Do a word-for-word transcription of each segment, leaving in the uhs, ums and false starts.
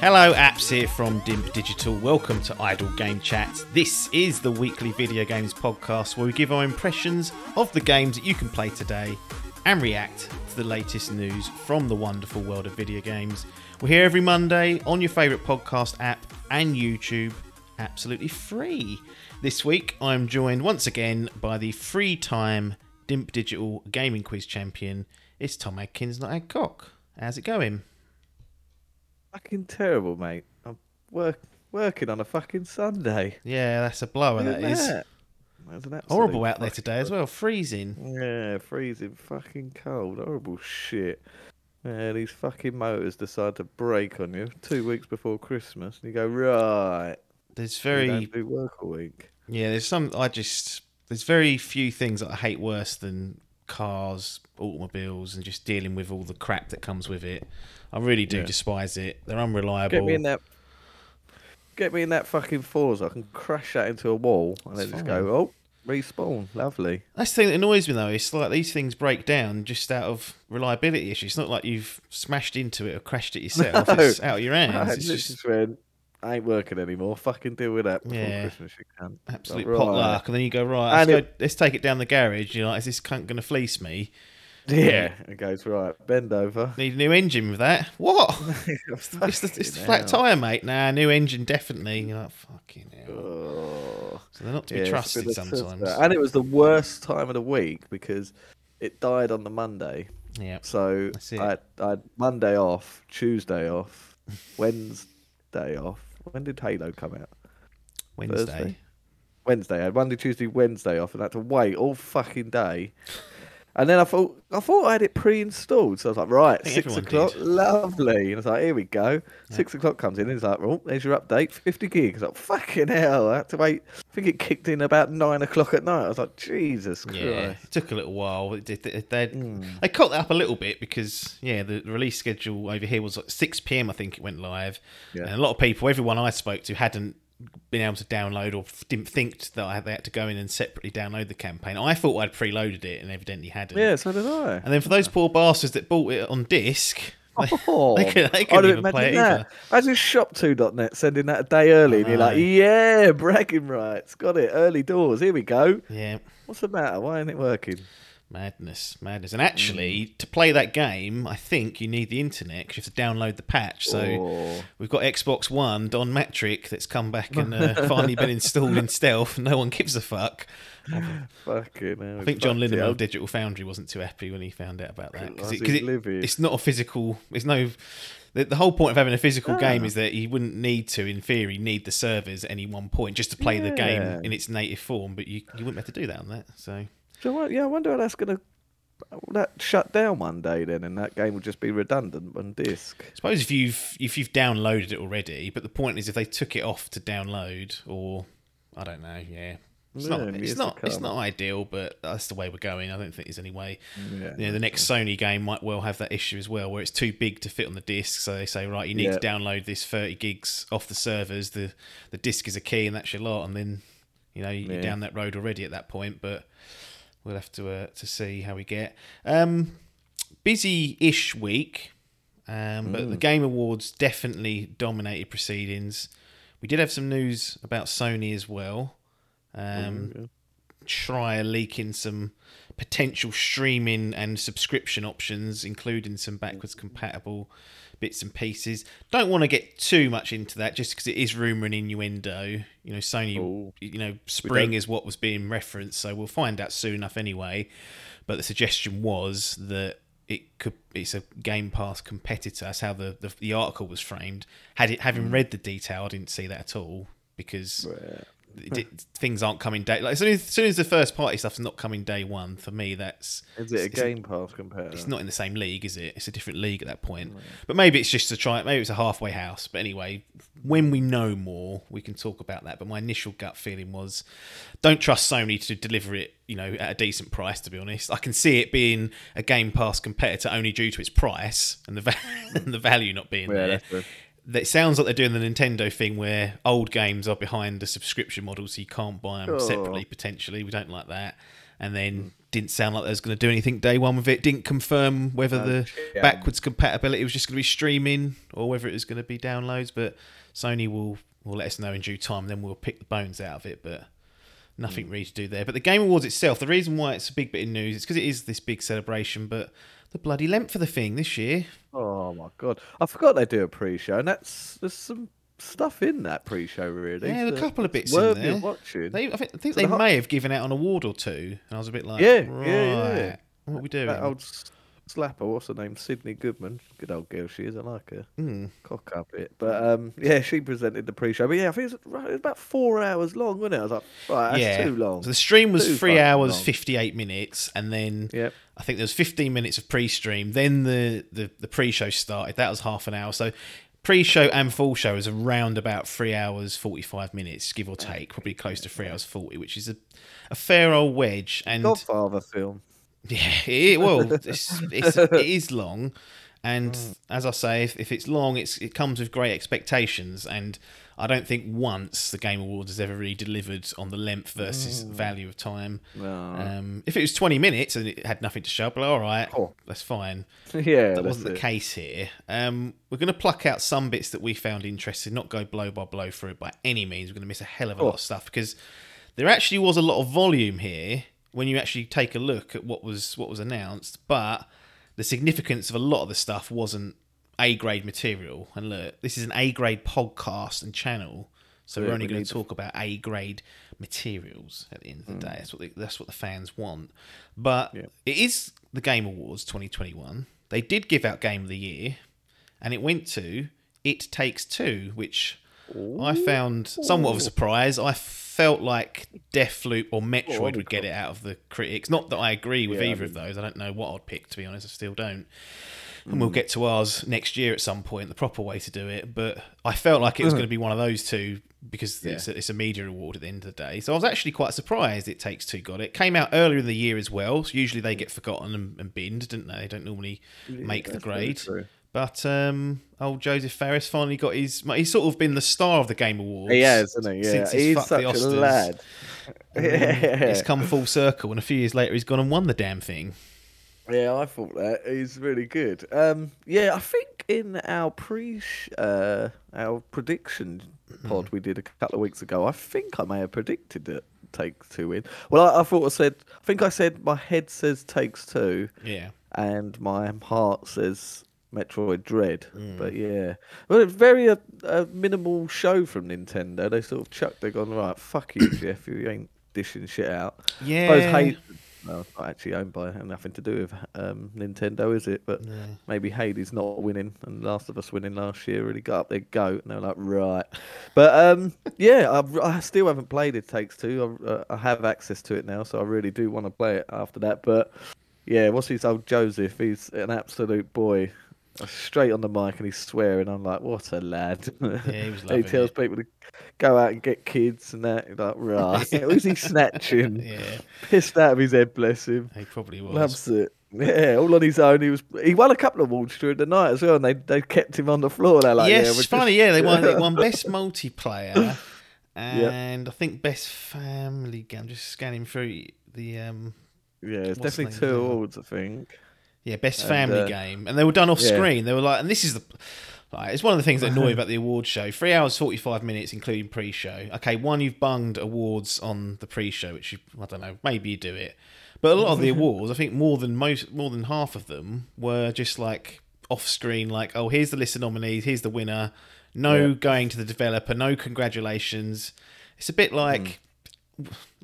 Hello, Apps here from Dimp Digital. Welcome to Idle Game Chat. This is the weekly video games podcast where we give our impressions of the games that you can play today and react to the latest news from the wonderful world of video games. We're here every Monday on your favourite podcast app and YouTube, absolutely free. This week, I'm joined once again by the three-time Dimp Digital Gaming Quiz champion. It's Tom Adkins, not Adcock. How's it going? Fucking terrible, mate. I'm work, working on a fucking Sunday. Yeah, that's a blower. Isn't that is. That horrible out there today cold. As well. Freezing. Yeah, freezing. Fucking cold. Horrible shit. Yeah, these fucking motors decide to break on you two weeks before Christmas, and you go right. There's very. You don't do work a week. Yeah, there's some. I just there's very few things that I hate worse than cars, automobiles, and just dealing with all the crap that comes with it. I really do yeah. despise it. They're unreliable. Get me in that. Get me in that fucking Forza. I can crash that into a wall and then just go, oh, respawn. Lovely. That's the thing that annoys me though. It's like these things break down just out of reliability issues. It's not like you've smashed into it or crashed it yourself. No. It's out of your hands. No, it's just. Friend. I ain't working anymore. Fucking deal with that before yeah. Christmas you can. Absolute like, potluck. Right. And then you go, right, let's, it... go, let's take it down the garage. You're like, is this cunt going to fleece me? Yeah. And it goes, right, bend over. Need a new engine with that. What? it's the, it's the, it's the flat tyre, mate. Nah, new engine, definitely. And you're like, fucking hell. Oh. So they're not to be yeah, trusted sometimes. And it was the worst time of the week because it died on the Monday. Yeah. So I, I had Monday off, Tuesday off, Wednesday off. When did Halo come out? Wednesday. Thursday? Wednesday. I had Monday, Tuesday, Wednesday off, and I had to wait all fucking day. And then I thought, I thought I had it pre-installed, so I was like, right, six o'clock, did. Lovely. And I was like, here we go. Yeah. Six o'clock comes in, and it's like, oh, there's your update, fifty gigs. I was like, fucking hell, I had to wait. I think it kicked in about nine o'clock at night. I was like, Jesus Christ. Yeah, it took a little while. It did. They, they, mm. they caught that up a little bit because, yeah, the release schedule over here was like six p.m. I think it went live, yeah. And a lot of people, everyone I spoke to, hadn't been able to download or didn't think that I had to go in and separately download the campaign. I thought I'd preloaded it and evidently hadn't. Yeah, so did I. And then for those poor bastards that bought it on disc, they, oh, they couldn't, they couldn't even play it that. Either. Imagine shop two dot net sending that a day early, oh, and you're like, yeah, bragging rights, got it, early doors, here we go. Yeah. What's the matter? Why ain't it working? Madness, madness. And actually, mm. to play that game, I think you need the internet because you have to download the patch. So oh. we've got Xbox One, Don Matrick, that's come back and uh, finally been installed in stealth. No one gives a fuck. Fucking hell. I think John Lindemann of Digital Foundry wasn't too happy when he found out about that. Because it, it, it's not a physical... It's no... The, the whole point of having a physical oh. game is that you wouldn't need to, in theory, need the servers at any one point just to play yeah. the game in its native form, but you, you wouldn't have to do that on that, so... So yeah, I wonder how that's going to that shut down one day then, and that game will just be redundant on disc. I suppose if you've if you've downloaded it already, but the point is if they took it off to download, or I don't know, yeah, it's yeah, not it's not it's not ideal, but that's the way we're going. I don't think there's any way. Yeah, you know, the next Sony game might well have that issue as well, where it's too big to fit on the disc, so they say right, you need yeah. to download this thirty gigs off the servers. The the disc is a key, and that's your lot, and then you know you're yeah. down that road already at that point, but. We'll have to uh, to see how we get. Um, busy-ish week, um, but mm. the Game Awards definitely dominated proceedings. We did have some news about Sony as well. Um, mm, yeah. Try leaking some potential streaming and subscription options, including some backwards compatible bits and pieces. Don't want to get too much into that, just because it is rumour and innuendo. You know, Sony. Ooh. You know, spring is what was being referenced, so we'll find out soon enough anyway. But the suggestion was that it could. It's a Game Pass competitor. That's how the the, the article was framed. Had it having mm. read the detail, I didn't see that at all. because yeah. it, things aren't coming day. Like as soon as, as soon as the first party stuff's not coming day one, for me that's is it a Game Pass compare? It's not in the same league, is it? It's a different league at that point. Yeah. But maybe it's just to try. Maybe it's a halfway house. But anyway, when we know more, we can talk about that. But my initial gut feeling was, don't trust Sony to deliver it, you know, at a decent price, to be honest. I can see it being a Game Pass competitor only due to its price and the va- and the value not being yeah, there. It sounds like they're doing the Nintendo thing where old games are behind a subscription model, so you can't buy them oh. separately, potentially. We don't like that. And then mm. didn't sound like they was going to do anything day one with it. Didn't confirm whether uh, the yeah. backwards compatibility was just going to be streaming or whether it was going to be downloads. But Sony will, will let us know in due time. Then we'll pick the bones out of it. But nothing mm. really to do there. But the Game Awards itself, the reason why it's a big bit of news is because it is this big celebration, but the bloody length of the thing this year. Oh, my God. I forgot they do a pre-show, and that's there's some stuff in that pre-show, really. Yeah, a couple of bits in there. Watching. They, I think, I think they hot... may have given out an award or two, and I was a bit like, yeah, right, yeah, yeah. what are we doing? That old slapper, what's her name? Sydney Goodman. Good old girl she is, I like her. Mm. Cock up it. But, um, yeah, she presented the pre-show. But, yeah, I think it was about four hours long, wasn't it? I was like, right, that's yeah. too long. So the stream was too three hours, long. fifty-eight minutes, and then... Yep. I think there was fifteen minutes of pre-stream. Then the, the, the pre-show started. That was half an hour. So pre-show and full show is around about three hours, forty-five minutes, give or take. Probably close to three hours, forty, which is a, a fair old wedge. And Godfather film. Yeah, it, well, it's, it's, it is long. And mm. as I say, if, if it's long, it's it comes with great expectations. And I don't think once the Game Awards has ever really delivered on the length versus mm. value of time. No. Um, if it was twenty minutes and it had nothing to show, but all right, oh. that's fine. Yeah, that wasn't it. the case here. Um, we're going to pluck out some bits that we found interesting, not go blow by blow through it by any means. We're going to miss a hell of a oh. lot of stuff because there actually was a lot of volume here when you actually take a look at what was what was announced, but the significance of a lot of the stuff wasn't A-grade material. And look, this is an A-grade podcast and channel, so yeah, we're only we going to talk about A-grade materials at the end of the mm. day. That's what, the, that's what the fans want. But yeah. it is the Game Awards twenty twenty-one. They did give out Game of the Year, and it went to It Takes Two, which Ooh. I found somewhat of a surprise. I felt like Deathloop or Metroid oh, would God. get it out of the critics. Not that I agree with yeah, either I mean, of those. I don't know what I'd pick, to be honest. I still don't. And we'll get to ours next year at some point, the proper way to do it. But I felt like it was going to be one of those two because yeah. it's, a, it's a media award at the end of the day. So I was actually quite surprised It Takes Two got it. Came out earlier in the year as well. So usually they get forgotten and, and binned, didn't they? They don't normally yeah, make the grade. But um, old Joseph Fares finally got his... He's sort of been the star of the Game Awards. He has, isn't he? Yeah. Since he's, he's fucked such the Oscars. a lad. Yeah. It's come full circle. And a few years later, he's gone and won the damn thing. Yeah, I thought that. He's really good. Um, yeah, I think in our pre uh, our prediction pod we did a couple of weeks ago, I think I may have predicted that Takes Two in. Well, I, I thought I said, I think I said my head says Takes Two, yeah, and my heart says Metroid Dread. Mm. But yeah, well, it's very a, a minimal show from Nintendo. They sort of chucked. They've gone right. Fuck you, Jeff. You ain't dishing shit out. Yeah. Both hate. No, it's not actually owned by nothing to do with um, Nintendo, is it? But yeah. maybe Hades not winning and Last of Us winning last year really got up their goat, and they're like, right. But um, yeah, I've, I still haven't played It Takes Two. I, uh, I have access to it now, so I really do want to play it after that. But yeah, what's his old Joseph? He's an absolute boy. Straight on the mic and he's swearing. I'm like, what a lad. Yeah, he was loving He tells it. people to go out and get kids and that. You're like, right. Who's he snatching? Yeah. Pissed out of his head, bless him. He probably was. Loves it. Yeah, all on his own. He was. He won a couple of awards during the night as well, and they they kept him on the floor. They're like, yes, yeah, it's funny. Just... Yeah, they won. They won best multiplayer and yep. I think best family game. I'm just scanning through the. Um, yeah, it's definitely two doing? awards, I think. Yeah, best and, family uh, game, and they were done off yeah. screen. They were like, and this is the, like, it's one of the things that annoy about the award show. Three hours forty-five minutes, including pre-show. Okay, one you've bunged awards on the pre-show, which you, I don't know, maybe you do it, but a lot of the awards, I think more than most, more than half of them were just like off screen, like, oh, here's the list of nominees, here's the winner, no yep. going to the developer, no congratulations. It's a bit like. Mm.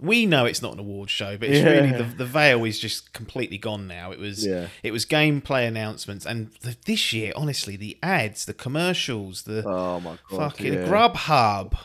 We know it's not an award show, but it's yeah. really the, the veil is just completely gone now. It was yeah. it was gameplay announcements, and the, this year, honestly, the ads, the commercials, the oh my God, fucking yeah. Grubhub,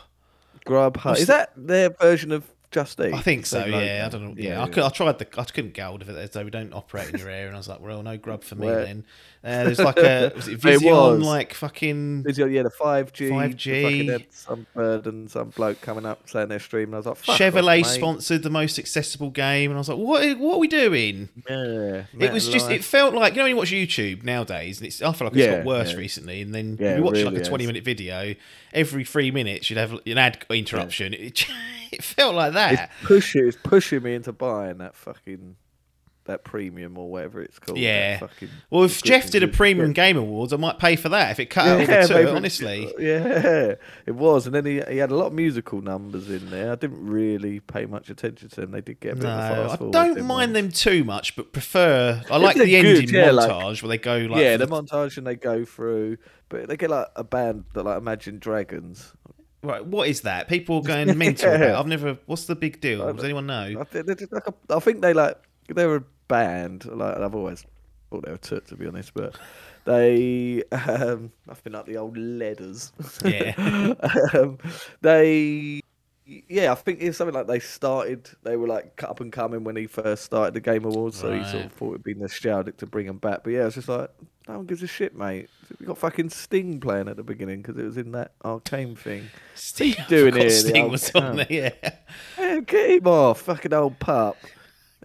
Grub Hut. Is that their version of Just Eat? I think so, like, yeah. I don't know. Yeah, yeah. I, could, I tried the. I couldn't get hold of it. So we don't operate in your area. And I was like, well, no grub for me Where? then. Uh, there's like a was it Vizion, like fucking. Vizion, yeah, the five G. five G. Fucking had some bird and some bloke coming up saying they're streaming. I was like, fuck Chevrolet off, sponsored the most accessible game. And I was like, what, what are we doing? Yeah. It was just, life. It felt like, you know, when you watch YouTube nowadays, and it's, I feel like it's yeah, got worse yeah. recently. And then yeah, you watch really like a twenty minute video, every three minutes you'd have an ad interruption. Yeah. It, it felt like that. It's pushing, it's pushing me into buying that fucking that premium or whatever it's called. Yeah. Fucking, well, if Jeff did a premium game awards, I might pay for that if it cut out yeah, the two. Honestly, yeah, it was. And then he he had a lot of musical numbers in there. I didn't really pay much attention to them. They did get a bit no, of a fast I don't mind them too much, but prefer I like the ending yeah, montage like, where they go like yeah the montage and they go through, but they get like a band that like Imagine Dragons. Right, what is that? People are going mental. yeah. I've never. What's the big deal? Does anyone know? I think, like a, I think they like they're a band. Like I've always thought they were toot, to be honest, but they. Um, I've been like the old leaders. Yeah. um, they. Yeah, I think it's something like they started. They were like up and coming when he first started the Game Awards, so right. he sort of thought it'd be nostalgic to bring them back. But yeah, it's just like. No one gives a shit, mate. We got fucking Sting playing at the beginning because it was in that arcane thing. Sting, doing here, Sting the was on there, yeah. Hey, get him off, fucking old pup.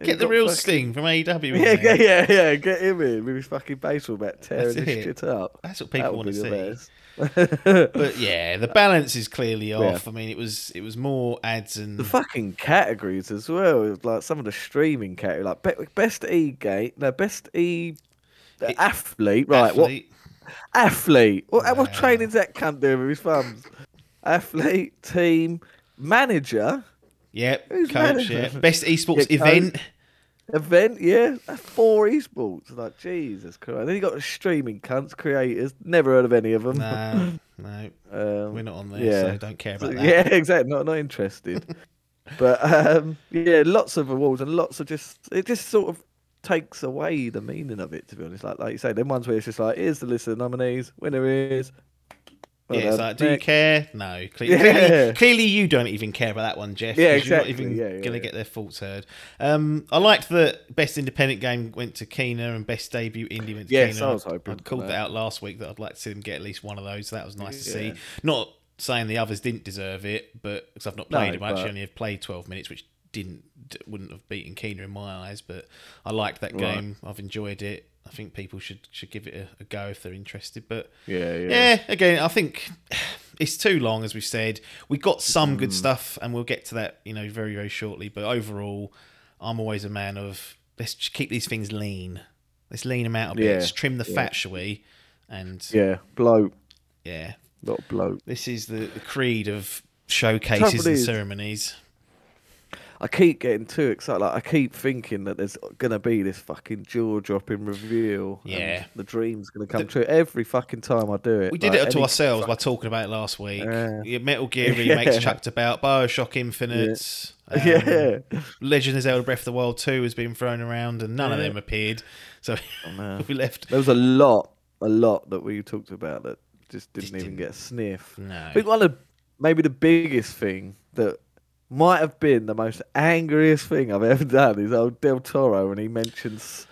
Get the real fucking... Sting from A W. Yeah, yeah, yeah, yeah, get him in with his fucking baseball bat tearing this shit up. That's what people want to see. But yeah, the balance is clearly off. Yeah. I mean, it was it was more ads and the fucking categories as well. It was like some of the streaming category, like best e gate, no best e. It, athlete, right? Athlete. What athlete? What, wow. what training's that cunt doing with his thumbs? Athlete, team, manager. Yep, Who's coach. Manager? Yeah. Best esports yeah, event. Coach. Event, yeah. That's four esports. Like Jesus Christ. And then you got the streaming cunts, creators. Never heard of any of them. No, no. Um, We're not on there, yeah. so don't care about that. Yeah, exactly. Not not interested. But um, yeah, lots of awards and lots of just it just sort of. Takes away the meaning of it, to be honest. Like, like you say, them ones where it's just like, here's the list of the nominees. Winner is. Well yeah, it's like, do you care? No, clearly, yeah. clearly, clearly you don't even care about that one, Jeff. Yeah, exactly. You're not even yeah, yeah, gonna yeah. get their thoughts heard. Um, I liked that best independent game went to Keanu and best debut indie went to yes, Keanu. I was hoping. I called that. that out last week that I'd like to see them get at least one of those. So that was nice yeah. to see. Not saying the others didn't deserve it, but because I've not played no, them, I actually only have played twelve minutes, which. Didn't wouldn't have beaten Keener in my eyes, but I liked that game. Right. I've enjoyed it. I think people should should give it a, a go if they're interested. But yeah, yeah, yeah. Again, I think it's too long, as we've said. We got some mm. good stuff, and we'll get to that, you know, very very shortly. But overall, I'm always a man of let's keep these things lean. Let's lean them out a bit. Yeah. Let's trim the yeah. fat, shall we? And yeah, bloat. Yeah, not bloat. This is the, the creed of showcases and ceremonies. I keep getting too excited. Like, I keep thinking that there's going to be this fucking jaw-dropping reveal. Yeah. And the dream's going to come the, true every fucking time I do it. We did like, it to ourselves fucking... by talking about it last week. Uh, yeah, Metal Gear really yeah. makes chucked about. Bioshock Infinite. Yeah. Um, yeah. Legend of Zelda Breath of the Wild two has been thrown around and none yeah. of them appeared. So oh, we left. There was a lot, a lot that we talked about that just didn't just even didn't... get a sniff. No. I think one of maybe the biggest thing that... might have been the most angriest thing I've ever done is old Del Toro when he mentions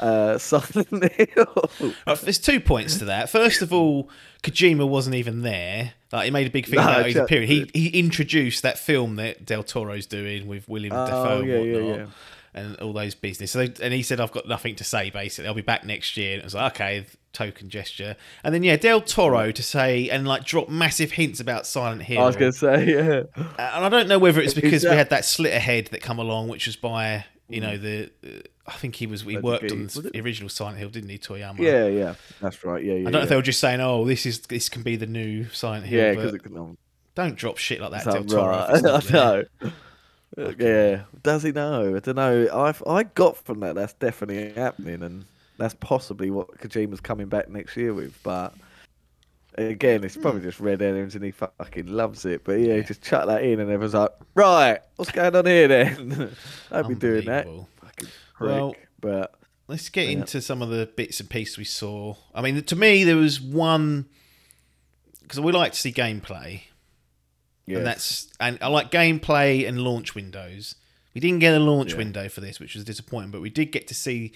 uh, Silent Hill. Right, there's two points to that. First of all, Kojima wasn't even there. Like he made a big thing no, about his appearance. He he introduced that film that Del Toro's doing with William oh, Dafoe yeah, and whatnot. Yeah, yeah. And all those business. So they, and he said, I've got nothing to say, basically. I'll be back next year. And I was like, okay, token gesture. And then, yeah, Del Toro to say and, like, drop massive hints about Silent Hill. I was going to say, yeah. And I don't know whether it's because that... we had that Slitterhead that come along, which was by, you know, the... Uh, I think he was. He worked on the original Silent Hill, didn't he, Toyama? Yeah, yeah. That's right, yeah, yeah. I don't yeah. know if they were just saying, oh, this is this can be the new Silent Hill. Yeah, because it can... Um, don't drop shit like that, Del Toro. Right. I know. Okay. Yeah, does he know? I don't know. I've I got from that that's definitely happening, and that's possibly what Kojima's coming back next year with. But again, it's probably just red herrings, and he fucking loves it. But yeah, yeah. he just chucked that in, and everyone's like, "Right, what's going on here?" Then I'd be doing that. Fucking prick. Well, but let's get yeah. into some of the bits and pieces we saw. I mean, to me, there was one because we like to see gameplay. Yes. And that's and I like gameplay and launch windows. We didn't get a launch yeah. window for this, which was disappointing, but we did get to see,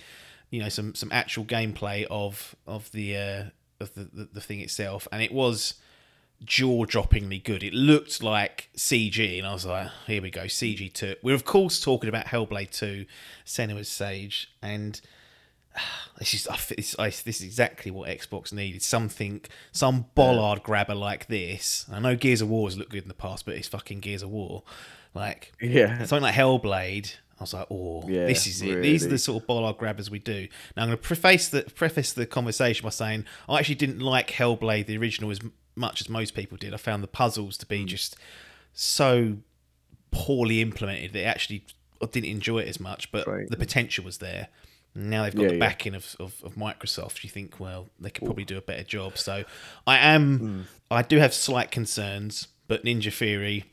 you know, some, some actual gameplay of of the uh, of the, the, the thing itself, and it was jaw-droppingly good. It looked like C G, and I was like, here we go, C G took. We're, of course, talking about Hellblade two, Senua's Sage, and uh, this, is, this, this is exactly what Xbox needed. Something, some bollard grabber like this. I know Gears of War has looked good in the past, but it's fucking Gears of War. Like, yeah. something like Hellblade, I was like, oh, yeah, this is it. Really. These are the sort of bollard grabbers we do. Now, I'm going to preface the, preface the conversation by saying I actually didn't like Hellblade, the original, as much as most people did. I found the puzzles to be just so poorly implemented that actually I didn't enjoy it as much, but right. the potential was there. Now they've got yeah, the backing yeah. of, of, of Microsoft. You think, well, they could probably Ooh. do a better job. So I am, mm. I do have slight concerns, but Ninja Theory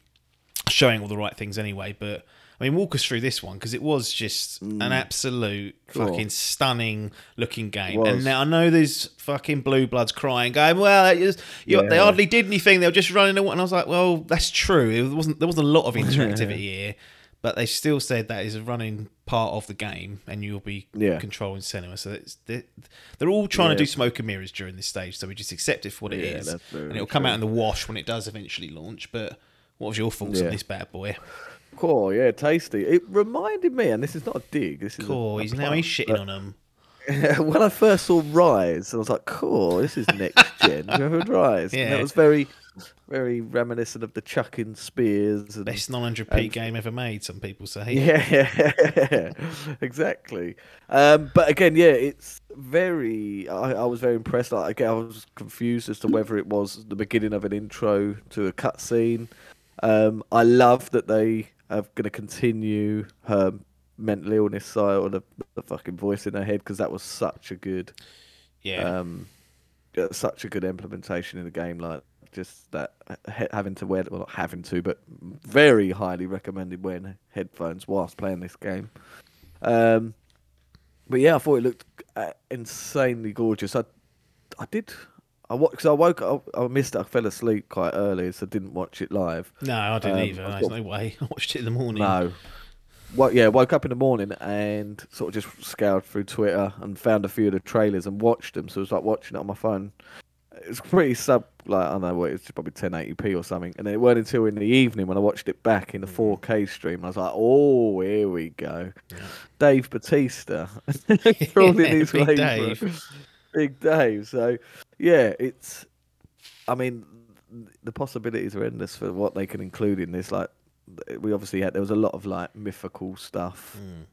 showing all the right things anyway. But I mean, walk us through this one, because it was just mm. an absolute cool. fucking stunning looking game. And now I know there's fucking Blue Bloods crying, going, well, just, you yeah. they hardly did anything. They were just running away. And I was like, well, that's true. It wasn't. There wasn't a lot of interactivity here, but they still said that is a running part of the game and you'll be yeah. controlling cinema. So it's, they're, they're all trying yeah. to do smoke and mirrors during this stage. So we just accept it for what it yeah, is. And it'll true. come out in the wash when it does eventually launch. But what was your thoughts yeah. on this bad boy? Cool, yeah, tasty. It reminded me, and this is not a dig. This is cool. A, a he's plant, now he's shitting on them. When I first saw Rise, I was like, "Cool, this is next gen." Remember Rise? Yeah, and that was very, very reminiscent of the chucking spears. And, Best nine hundred p and, game ever made. Some people say. Yeah, exactly. Um, but again, yeah, it's very. I, I was very impressed. Like, again, I was confused as to whether it was the beginning of an intro to a cutscene. Um, I love that they are going to continue her mental illness side, or the, the fucking voice in her head, because that was such a good, yeah, um, such a good implementation in the game. Like just that having to wear, well, not having to, but very highly recommended wearing headphones whilst playing this game. Um, but yeah, I thought it looked insanely gorgeous. I, I did. I because I woke up, I missed it. I fell asleep quite early, so I didn't watch it live. No, I didn't um, either. There's no way. I watched it in the morning. No. Well, yeah, woke up in the morning and sort of just scoured through Twitter and found a few of the trailers and watched them. So it was like watching it on my phone. It was pretty sub, like, I don't know what, it was probably ten eighty p or something. And then it weren't until in the evening when I watched it back in the four K stream. I was like, oh, here we go. Yeah. Dave Bautista. Crawling yeah, his way Dave. Big Dave. So, yeah, it's. I mean, the possibilities are endless for what they can include in this. Like, we obviously had there was a lot of like mythical stuff mm.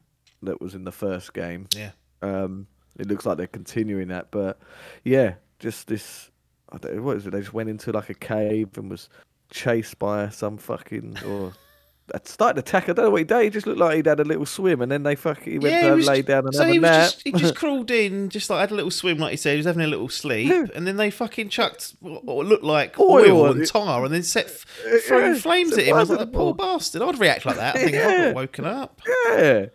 that was in the first game. Yeah, um, it looks like they're continuing that, but yeah, just this. I don't know, what is it? They just went into like a cave and was chased by some fucking or. I started to attack. I don't know what he did. He just looked like he'd had a little swim, and then they fucking he went yeah, to he lay down and so have a nap. Just, he just crawled in, just like had a little swim, like you said. He was having a little sleep, yeah. and then they fucking chucked what looked like oil, oil and tar, and then set throwing yeah. flames so at him. I was like, the poor bastard. I'd react like that. I think yeah. I'd have woken up. Yeah.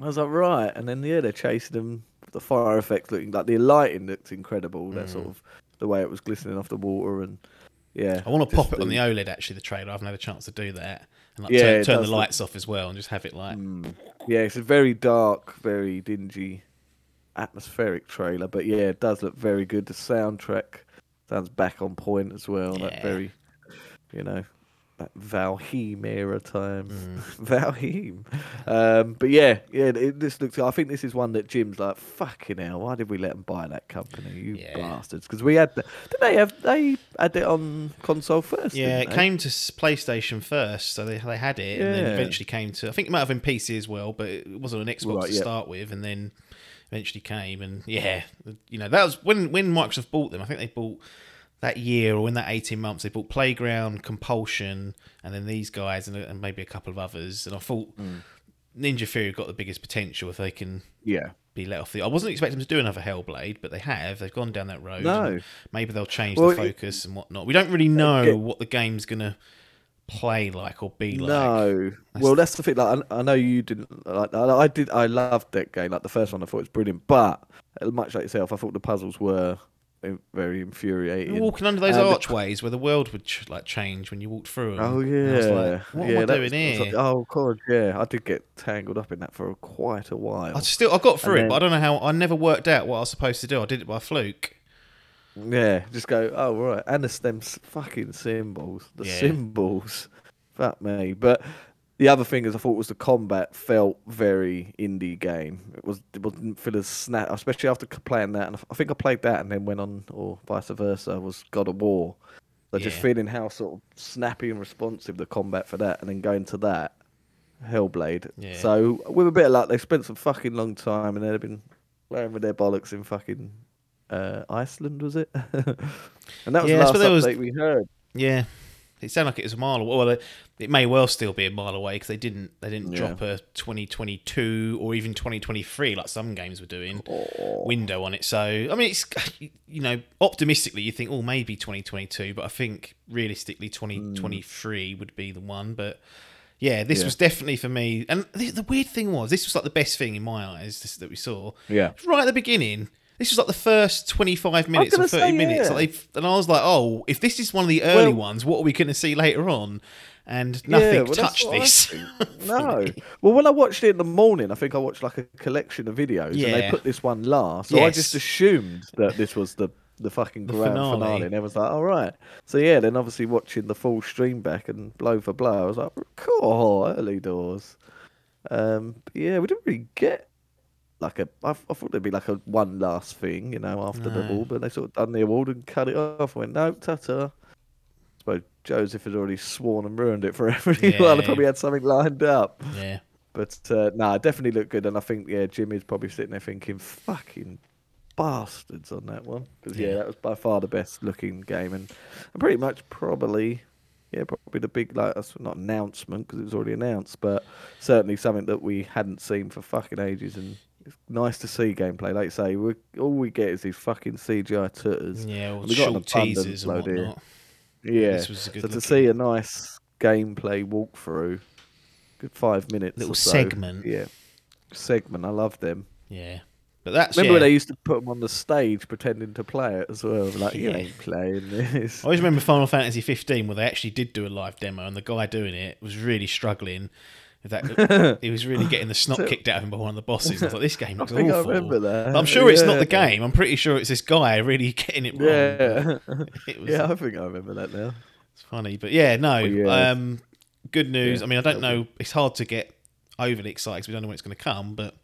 I was like, right, and then yeah, they're chasing him. The fire effect looking like the lighting looked incredible. Mm. That sort of the way it was glistening off the water and. Yeah, I want to pop it the, on the OLED. Actually, the trailer. I haven't had a chance to do that, and like yeah, turn, turn the lights look... off as well, and just have it like. Mm. Yeah, it's a very dark, very dingy, atmospheric trailer, but yeah, it does look very good. The soundtrack sounds back on point as well. Yeah. That very, you know, that Valheim era time, mm. Valheim. Um, but yeah, yeah, it, this looks. I think this is one that Jim's like, fucking hell, why did we let them buy that company? You yeah. bastards! Because we had, the, did they have they had it on console first? Yeah, it they? came to PlayStation first, so they they had it, yeah. and then eventually came to. I think it might have been P C as well, but it wasn't an Xbox right, to yeah. start with, and then eventually came, and yeah, you know, that was when when Microsoft bought them. I think they bought. That year or in that eighteen months, they bought Playground, Compulsion, and then these guys, and, and maybe a couple of others. And I thought mm. Ninja Theory got the biggest potential if they can yeah. be let off the. I wasn't expecting them to do another Hellblade, but they have. They've gone down that road. No. Maybe they'll change well, the focus it, and whatnot. We don't really know it, what the game's going to play like or be like. No. That's well, that's the thing. Like, I, I know you didn't. Like, I, I did. I loved that game. Like the first one, I thought it was brilliant. But much like yourself, I thought the puzzles were. very infuriating. You're walking under those um, archways where the world would ch- like change when you walked through them. Oh yeah, I was like, what yeah, am I doing was, here? I like, oh god, yeah, I did get tangled up in that for quite a while. I still, I got through and it, then, but I don't know how. I never worked out what I was supposed to do. I did it by fluke. Yeah, just go. Oh right, and the stem fucking symbols, the yeah. symbols. Fuck me, but. The other thing is, I thought was the combat felt very indie game. It was it wasn't feel as snap, especially after playing that. And I think I played that and then went on, or vice versa, was God of War. So yeah. just feeling how sort of snappy and responsive the combat for that, and then going to that Hellblade. Yeah. So with a bit of luck, they spent some fucking long time, and they've been playing with their bollocks in fucking uh, Iceland, was it? And that was yeah, the last update was... we heard. Yeah. It sounded like it was a mile away. Well, it may well still be a mile away because they didn't they didn't yeah. drop a twenty twenty-two or even twenty twenty-three like some games were doing oh. window on it. So I mean, it's you know, optimistically you think, oh, maybe twenty twenty-two, but I think realistically twenty twenty-three mm. would be the one. But yeah, this yeah. was definitely for me. And the, the weird thing was, this was like the best thing in my eyes this, that we saw. Yeah, right at the beginning. This was like the first twenty-five minutes or thirty say, yeah. minutes. Like and I was like, oh, if this is one of the early well, ones, what are we going to see later on? And nothing yeah, well, touched this. No. Well, when I watched it in the morning, I think I watched like a collection of videos yeah. and they put this one last. So yes. I just assumed that this was the, the fucking the grand finale. finale. And I was like, all right. So yeah, then obviously watching the full stream back and blow for blow, I was like, cool, early doors. Um, but yeah, we didn't really get... Like a, I thought there'd be like a one last thing, you know, after no. the award, but they sort of done the award and cut it off. I went, no, ta-ta. I suppose Joseph had already sworn and ruined it for everyone. Yeah. They probably had something lined up. Yeah. But uh, no, nah, it definitely looked good. And I think, yeah, Jimmy's probably sitting there thinking, fucking bastards on that one. Because, yeah. yeah, that was by far the best looking game. And, and pretty much probably... Yeah, probably the big, like, not announcement, because it was already announced, but certainly something that we hadn't seen for fucking ages, and it's nice to see gameplay. Like you say, we all we get is these fucking C G I tutors. Yeah, or we short got an teasers and whatnot. Here. Yeah, this was a good so looking. To see a nice gameplay walkthrough, good five minutes Little or so. segment. Yeah, segment, I love them. Yeah. But that's, remember yeah. when they used to put them on the stage pretending to play it as well? Like, yeah. you ain't playing this. I always remember Final Fantasy fifteen where they actually did do a live demo and the guy doing it was really struggling. With that, he was really getting the snot kicked out of him by one of the bosses. I was like, this game looks I think awful. I remember that. But I'm sure it's yeah. not the game. I'm pretty sure it's this guy really getting it wrong. Yeah, it was, yeah I think I remember that now. It's funny. But yeah, no. Well, yeah. Um, good news. Yeah, I mean, I don't know. It's hard to get overly excited because we don't know when it's going to come, but...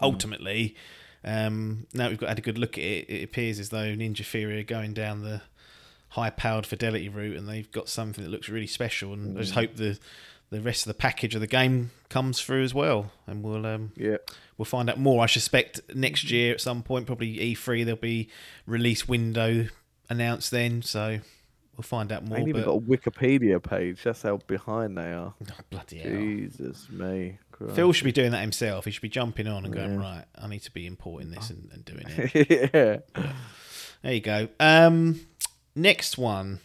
Ultimately, um, now we've got had a good look at it. It appears as though Ninja Theory are going down the high-powered fidelity route, and they've got something that looks really special. And mm. I just hope the the rest of the package of the game comes through as well. And we'll um, yeah. we'll find out more. I suspect next year at some point, probably E three, there'll be release window announced then. So we'll find out more. They've even got a Wikipedia page. That's how behind they are. Oh, bloody hell! Jesus me. Phil should be doing that himself. He should be jumping on and going, yeah. right, I need to be importing this and, and doing it. yeah. But there you go. Um, next one,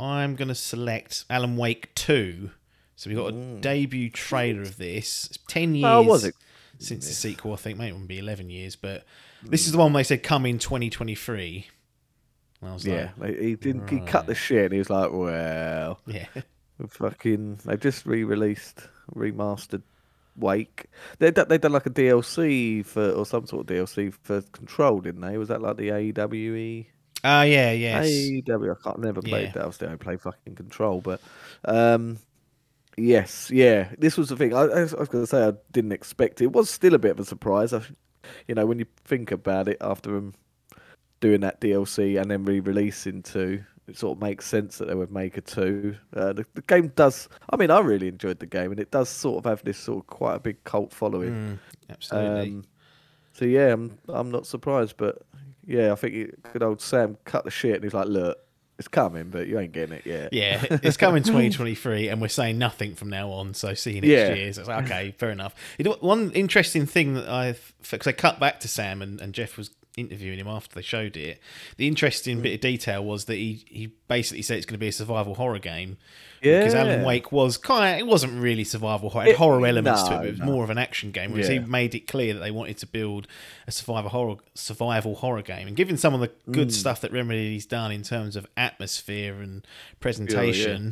I'm going to select Alan Wake two. So we've got a mm. debut trailer of this. It's ten years oh, was it? since the sequel, I think. Maybe it wouldn't be eleven years, but mm. this is the one where they said come in twenty twenty-three. And I was yeah, like, like, he didn't. Right. He cut the shit and he was like, well. Yeah. Fucking, they just re-released, remastered Wake. They they done like a D L C for or some sort of D L C for Control, didn't they? Was that like the A W E? Ah, uh, yeah, yes. A W E. I can't never played yeah. that. I still don't play fucking Control, but um, yes, yeah. This was the thing. I, I was going to say I didn't expect it. It was still a bit of a surprise. I, you know, when you think about it, after them doing that D L C and then re-releasing two. It sort of makes sense that they would make a two. Uh, the, the game does... I mean, I really enjoyed the game, and it does sort of have this sort of quite a big cult following. Mm, absolutely. Um, so, yeah, I'm, I'm not surprised, but, yeah, I think it, good old Sam cut the shit, and he's like, look, it's coming, but you ain't getting it yet. Yeah, it's coming twenty twenty-three, and we're saying nothing from now on, so see you next yeah. year. So it's like, okay, fair enough. It, one interesting thing that I've... Because I cut back to Sam, and, and Jeff was interviewing him after they showed it, the interesting mm. bit of detail was that he, he basically said it's going to be a survival horror game. Yeah. Because Alan Wake was kind of, it wasn't really survival horror, it had horror elements no, to it, but it was no. more of an action game, whereas yeah. he made it clear that they wanted to build a survival horror survival horror game. And given some of the good mm. stuff that Remedy's done in terms of atmosphere and presentation, yeah,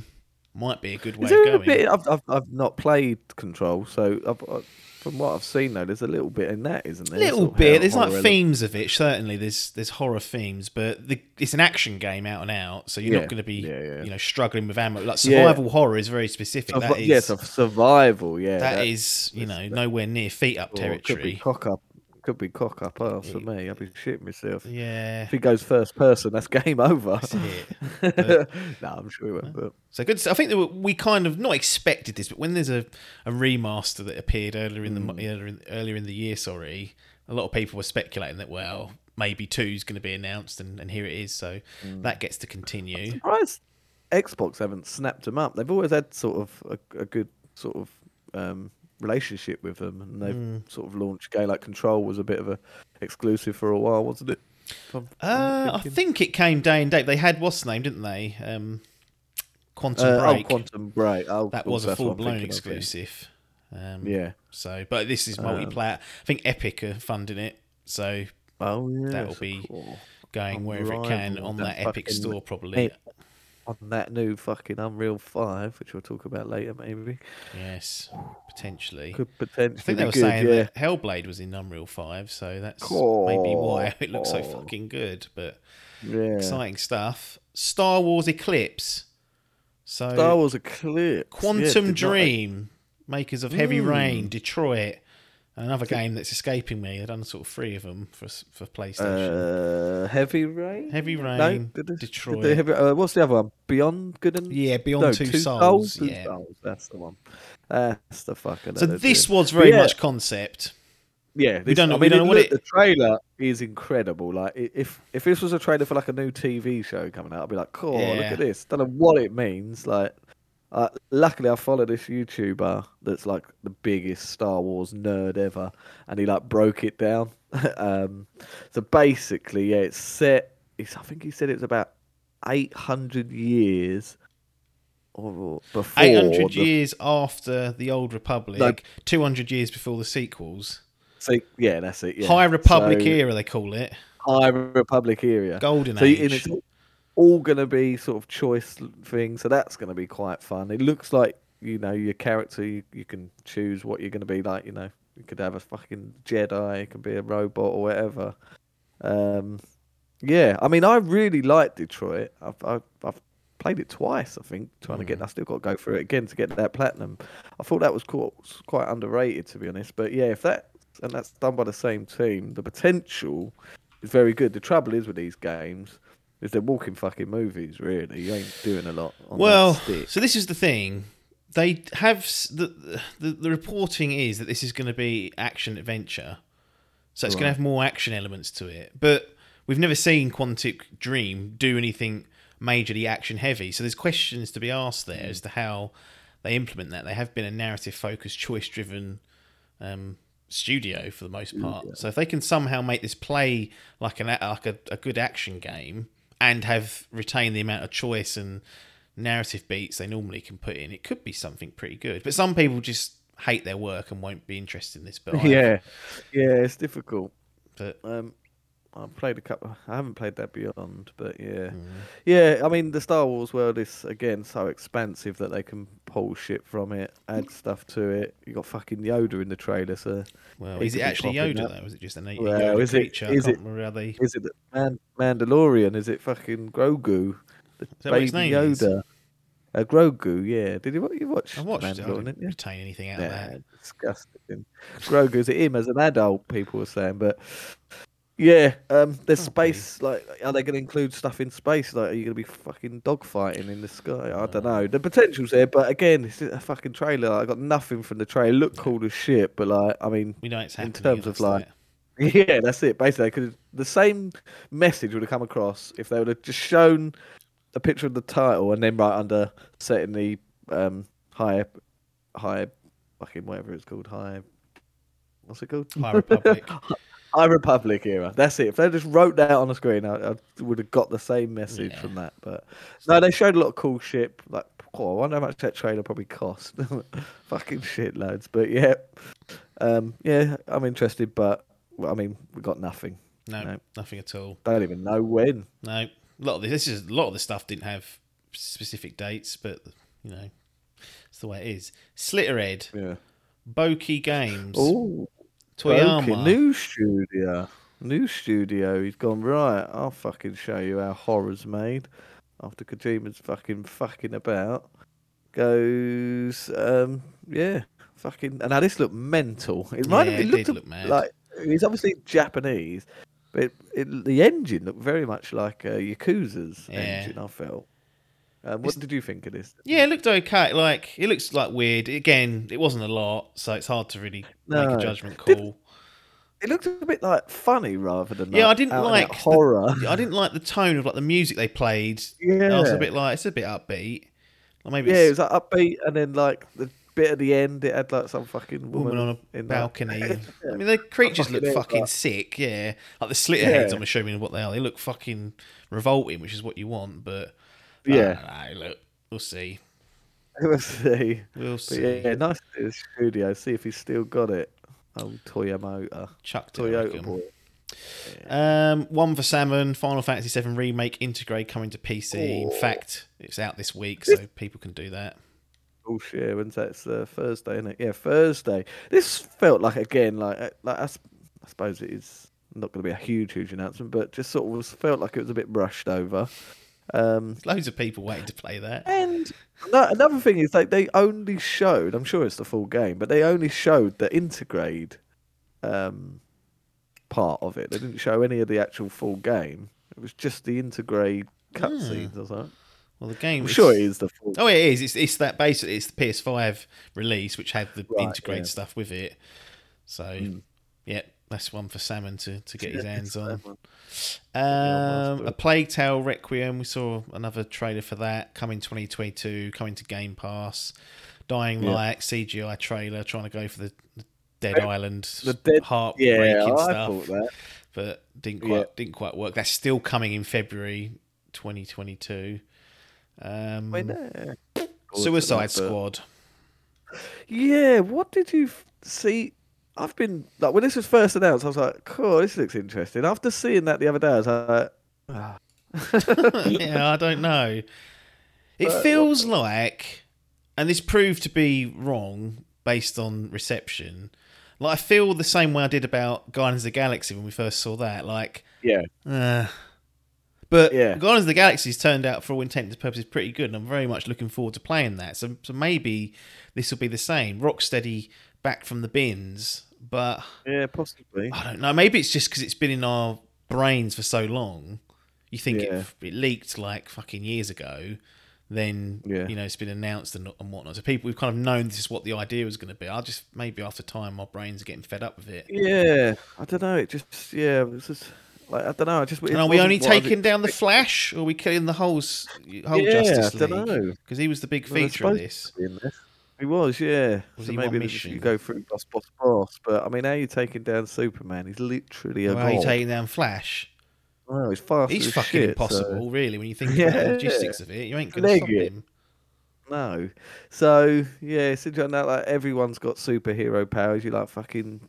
yeah. might be a good way Is there of going. A bit, I've, I've, I've not played Control, so I've... I've From what I've seen, though, there's a little bit in that, isn't there? A little bit. There's like themes of it. Certainly, there's there's horror themes, but the, it's an action game out and out, so you're yeah. not going to be yeah, yeah. you know struggling with ammo. Like survival yeah. horror is very specific. That is, yes, survival. Yeah, that, that is you know nowhere near feet up territory. Could be cock up. Could be cock up ass for me. I'd be shitting myself. Yeah. If he goes first person, that's game over. That's it. But, no, I'm sure he won't. But. So good. I think that we kind of not expected this, but when there's a, a remaster that appeared earlier in the mm. earlier, in, earlier in the year, sorry, a lot of people were speculating that well maybe two's going to be announced, and, and here it is. So mm. that gets to continue. I'm surprised Xbox haven't snapped them up. They've always had sort of a, a good sort of. Um, relationship with them, and they've mm. sort of launched game like Control was a bit of a exclusive for a while, wasn't it? I'm, I'm uh, I think it came day and date. They had what's the name, didn't they? Um, Quantum uh, Break. Oh, Quantum Break. Oh, that was a full blown exclusive. Um, yeah. So, but this is multiplayer. Um, I think Epic are funding it, so oh, yeah, that'll be cool. going I'm wherever it can on that, that Epic store, probably. It. On that new fucking Unreal five, which we'll talk about later, maybe. Yes, potentially. Could potentially. I think they were good, saying yeah. that Hellblade was in Unreal five, so that's oh, maybe why it looks oh. so fucking good. But yeah. exciting stuff. Star Wars Eclipse. So Star Wars Eclipse. Quantum yeah, Dream, not... makers of Heavy mm. Rain, Detroit. Another game that's escaping me. I've done sort of three of them for for PlayStation. Uh, Heavy Rain? Heavy Rain, no, they, Detroit. Heavy, uh, what's the other one? Beyond Good and... Yeah, Beyond no, Two, Two Souls. Souls yeah. Souls. That's the one. Uh, that's the fucking... So this was very yeah. much concept. Yeah. This, we don't know, I mean, we don't know what it... The trailer is incredible. Like, if, if this was a trailer for like a new T V show coming out, I'd be like, cool, yeah. look at this. Don't know what it means, like... Uh, luckily, I follow this YouTuber that's like the biggest Star Wars nerd ever, and he like broke it down. um, so basically, yeah, it's set. It's, I think he said it's about eight hundred years or before. Eight hundred years after the Old Republic, like, two hundred years before the sequels. So yeah, that's it. Yeah. High Republic so, era, they call it. High Republic era, Golden so, Age. All going to be sort of choice things, so that's going to be quite fun. It looks like, you know, your character, you, you can choose what you're going to be like, you know. You could have a fucking Jedi, you can be a robot or whatever. Um, yeah, I mean, I really like Detroit. I've, I've, I've played it twice, I think, trying mm. to get, I still got to go through it again to get that platinum. I thought that was cool, quite underrated, to be honest. But yeah, if that, and that's done by the same team, the potential is very good. The trouble is with these games... Is they're walking fucking movies, really. You ain't doing a lot on well, that stick. So this is the thing. They have... The, the, the reporting is that this is going to be action-adventure. So it's right. going to have more action elements to it. But we've never seen Quantum Dream do anything majorly action-heavy. So there's questions to be asked there mm. as to how they implement that. They have been a narrative-focused, choice-driven... Um, studio for the most part. Yeah. So if they can somehow make this play like an like a, a good action game and have retained the amount of choice and narrative beats they normally can put in, it could be something pretty good. But some people just hate their work and won't be interested in this. But I yeah, yeah, it's difficult. But um, I played a couple. I haven't played that Beyond, but yeah, mm. yeah. I mean, the Star Wars world is again so expansive that they can pull shit from it, add stuff to it. You got fucking Yoda in the trailer, so well, is it actually Yoda up. though? Is it just an eight well, Yoda is creature? It, is, it, they... is it Man- Mandalorian? Is it fucking Grogu? The is that baby what his name Yoda. Is? Uh, Grogu, yeah. Did you, you watch? I watched it. I didn't you? retain anything out nah, of that. Disgusting. Grogu's him as an adult. People were saying, but. Yeah, um, there's okay. space. Like, are they going to include stuff in space? Like, are you going to be fucking dogfighting in the sky? I don't know. The potential's there, but again, it's a fucking trailer. I got nothing from the trailer. It looked cool as shit, but like, I mean, we know it's in terms of like, it. yeah, that's it. Basically, because the same message would have come across if they would have just shown a picture of the title and then right under setting the um high, high, fucking whatever it's called, high. What's it called? High Republic. High Republic era. That's it. If they just wrote that on the screen, I, I would have got the same message yeah. from that. But no, they showed a lot of cool shit. Like, oh, I wonder how much that trailer probably cost. Fucking shit loads. But yeah, um, yeah, I'm interested. But I mean, we got nothing. No, you know? Nothing at all. Don't even know when. No, a lot of this, this is a lot of this stuff didn't have specific dates, but you know, it's the way it is. Slitterhead. Yeah. Boki Games. Oh. Toyama. Boki. New studio. New studio. He's gone, right, I'll fucking show you how horror's made. After Kojima's fucking fucking about. Goes, um, yeah. Fucking. And now this looked mental. It might have yeah, looked did look mad. Like, he's obviously Japanese, but it, it, the engine looked very much like uh, Yakuza's yeah. engine, I felt. Um, what it's, did you think of this? Yeah, it looked okay. Like, it looks like weird. Again, it wasn't a lot, so it's hard to really no. make a judgment call. Did, it looked a bit like funny rather than like, yeah. I didn't like the, horror. I didn't like the tone of like the music they played. Yeah, I was a bit like it's a bit upbeat. Or maybe yeah, it's, it was like upbeat, and then like the bit at the end, it had like some fucking woman, woman on a balcony. Like, yeah. I mean, the creatures look fucking, look fucking sick. Yeah, like the slitter yeah. heads. I'm assuming what they are. They look fucking revolting, which is what you want, but. Yeah, know, look, we'll see. We'll see. We'll see. But yeah, nice to the studio. See if he's still got it. Old Toyamota. Chuck Toyota boy. Yeah. Um, one for Salmon. Final Fantasy seven remake integrate coming to P C. Oh. In fact, it's out this week, so people can do that. Oh shit! When's that? It's uh, Thursday, isn't it? Yeah, Thursday. This felt like again, like like I, I suppose it is not going to be a huge, huge announcement, but just sort of was, felt like it was a bit brushed over. Um, loads of people waiting to play that. And no, another thing is like they only showed, I'm sure it's the full game, but they only showed the integrate um, part of it. They didn't show any of the actual full game. It was just the integrate cutscenes yeah. or something. Well, the game. I'm is... sure it is the full. Oh, it is. It's it's that basically it's the P S five release which had the right, integrate yeah. stuff with it. So mm. yeah. That's one for Salmon to, to get his hands on. Um, a Plague Tale Requiem. We saw another trailer for that coming twenty twenty-two, coming to Game Pass. Dying yeah. Light C G I trailer, trying to go for the Dead Island, the dead, heartbreaking yeah, stuff, that. But didn't quite yeah. didn't quite work. That's still coming in February twenty twenty-two. Um, Wait, no. Suicide Squad. Yeah, what did you f- see? I've been like when this was first announced, I was like, "Cool, this looks interesting." After seeing that the other day, I was like, oh. "Yeah, I don't know." It but, feels well, like, and this proved to be wrong based on reception. Like I feel the same way I did about Guardians of the Galaxy when we first saw that. Like, yeah, uh, but yeah. Guardians of the Galaxy's turned out, for all intents and purposes, pretty good, and I'm very much looking forward to playing that. So, so maybe this will be the same. Rocksteady. Back from the bins, but yeah, possibly. I don't know. Maybe it's just because it's been in our brains for so long. You think yeah. it, it leaked like fucking years ago, then yeah. you know it's been announced and, and whatnot. So people, we've kind of known this is what the idea was going to be. I just maybe after time, our brains are getting fed up with it. Yeah, I don't know. It just yeah, it's just like I don't know. I just. And are we only taking down the Flash, or are we killing the whole whole yeah, Justice League? I don't know, because he was the big feature well, of this. He was, yeah. Was so he maybe you go through boss, boss, boss. But I mean, how are you taking down Superman? He's literally a. Well, how are you taking down Flash? Well, he's fast. He's as fucking shit, impossible, so. Really. When you think yeah. about the logistics of it, you ain't gonna stop him. No. So yeah, since you know, like everyone's got superhero powers, you like fucking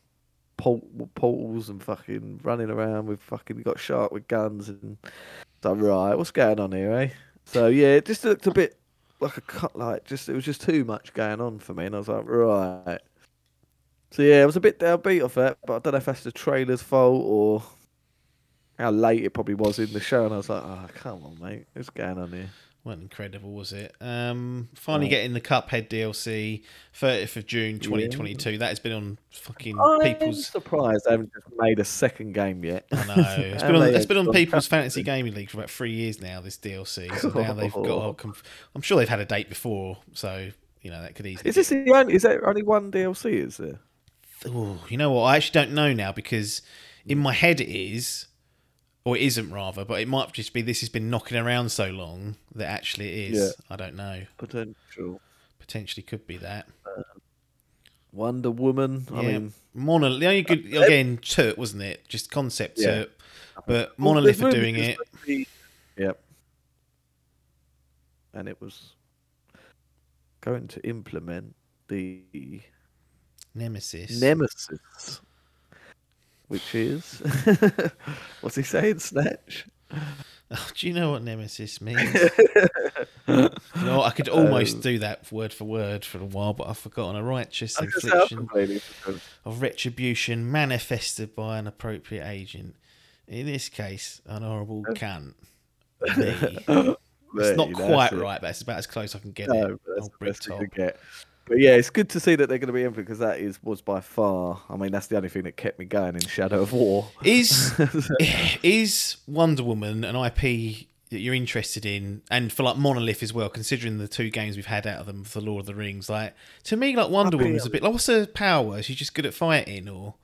portals and fucking running around with fucking. You got shark with guns and. It's like, right, what's going on here, eh? So yeah, it just looked a bit. Like a cut, like just it was just too much going on for me, and I was like, right. So yeah, I was a bit downbeat off that, but I don't know if that's the trailer's fault or how late it probably was in the show. And I was like, oh, come on, mate, what's going on here? Wasn't incredible, was it? Um, finally oh. getting the Cuphead D L C, thirtieth of June, twenty twenty two. That has been on fucking I'm people's. Surprised they haven't just made a second game yet. I know it's been on, it's been on people's fantasy gaming league for about three years now. This D L C, so now they've got. I'm sure they've had a date before, so you know that could easily. Is this the only? Is there only one D L C? Is there? Oh, you know what? I actually don't know now because in my head it is. Or it isn't, rather, but it might just be this has been knocking around so long that actually it is. Yeah. I don't know. Potential. Potentially could be that. Um, Wonder Woman. Yeah. I mean, Monolith. The only good again, Turk wasn't it? Just concept yeah. Turk, but Monolith well, are doing it. Really, yep. And it was going to implement the Nemesis. Nemesis, which is what's he saying? Snatch. Oh, do you know what Nemesis means? You know, I could almost um, do that word for word for a while, but I've forgotten. A righteous infliction of retribution manifested by an appropriate agent. In this case, an horrible cunt. Me. It's not quite it. Right, but it's about as close I can get no, it. That's the best you can get. But yeah, it's good to see that they're going to be in, because that is was by far. I mean, that's the only thing that kept me going in Shadow of War. Is is Wonder Woman an I P that you're interested in, and for like Monolith as well? Considering the two games we've had out of them for Lord of the Rings, like to me, like Wonder Woman is a bit like, what's her power? Is she just good at fighting, or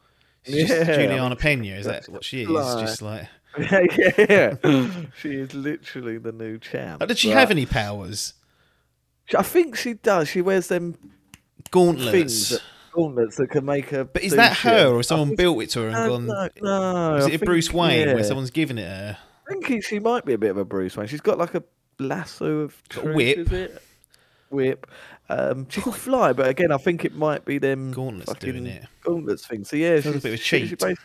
she's yeah, just Juliana I mean, Pena? Is that what she is? Like, just like yeah, yeah. She is literally the new champ. Like, did she but... have any powers? I think she does. She wears them gauntlets, things that, gauntlets that can make her. But is that her, shit. Or someone built it to her and no, gone? No, no. Is it I a think, Bruce Wayne yeah. where someone's giving it her? I think she might be a bit of a Bruce Wayne. She's got like a lasso of truth, whip. Is it? Whip. Um, she can fly, but again, I think it might be them gauntlets doing it. Gauntlets thing. So yeah, she's, she's a bit of a cheat. She, she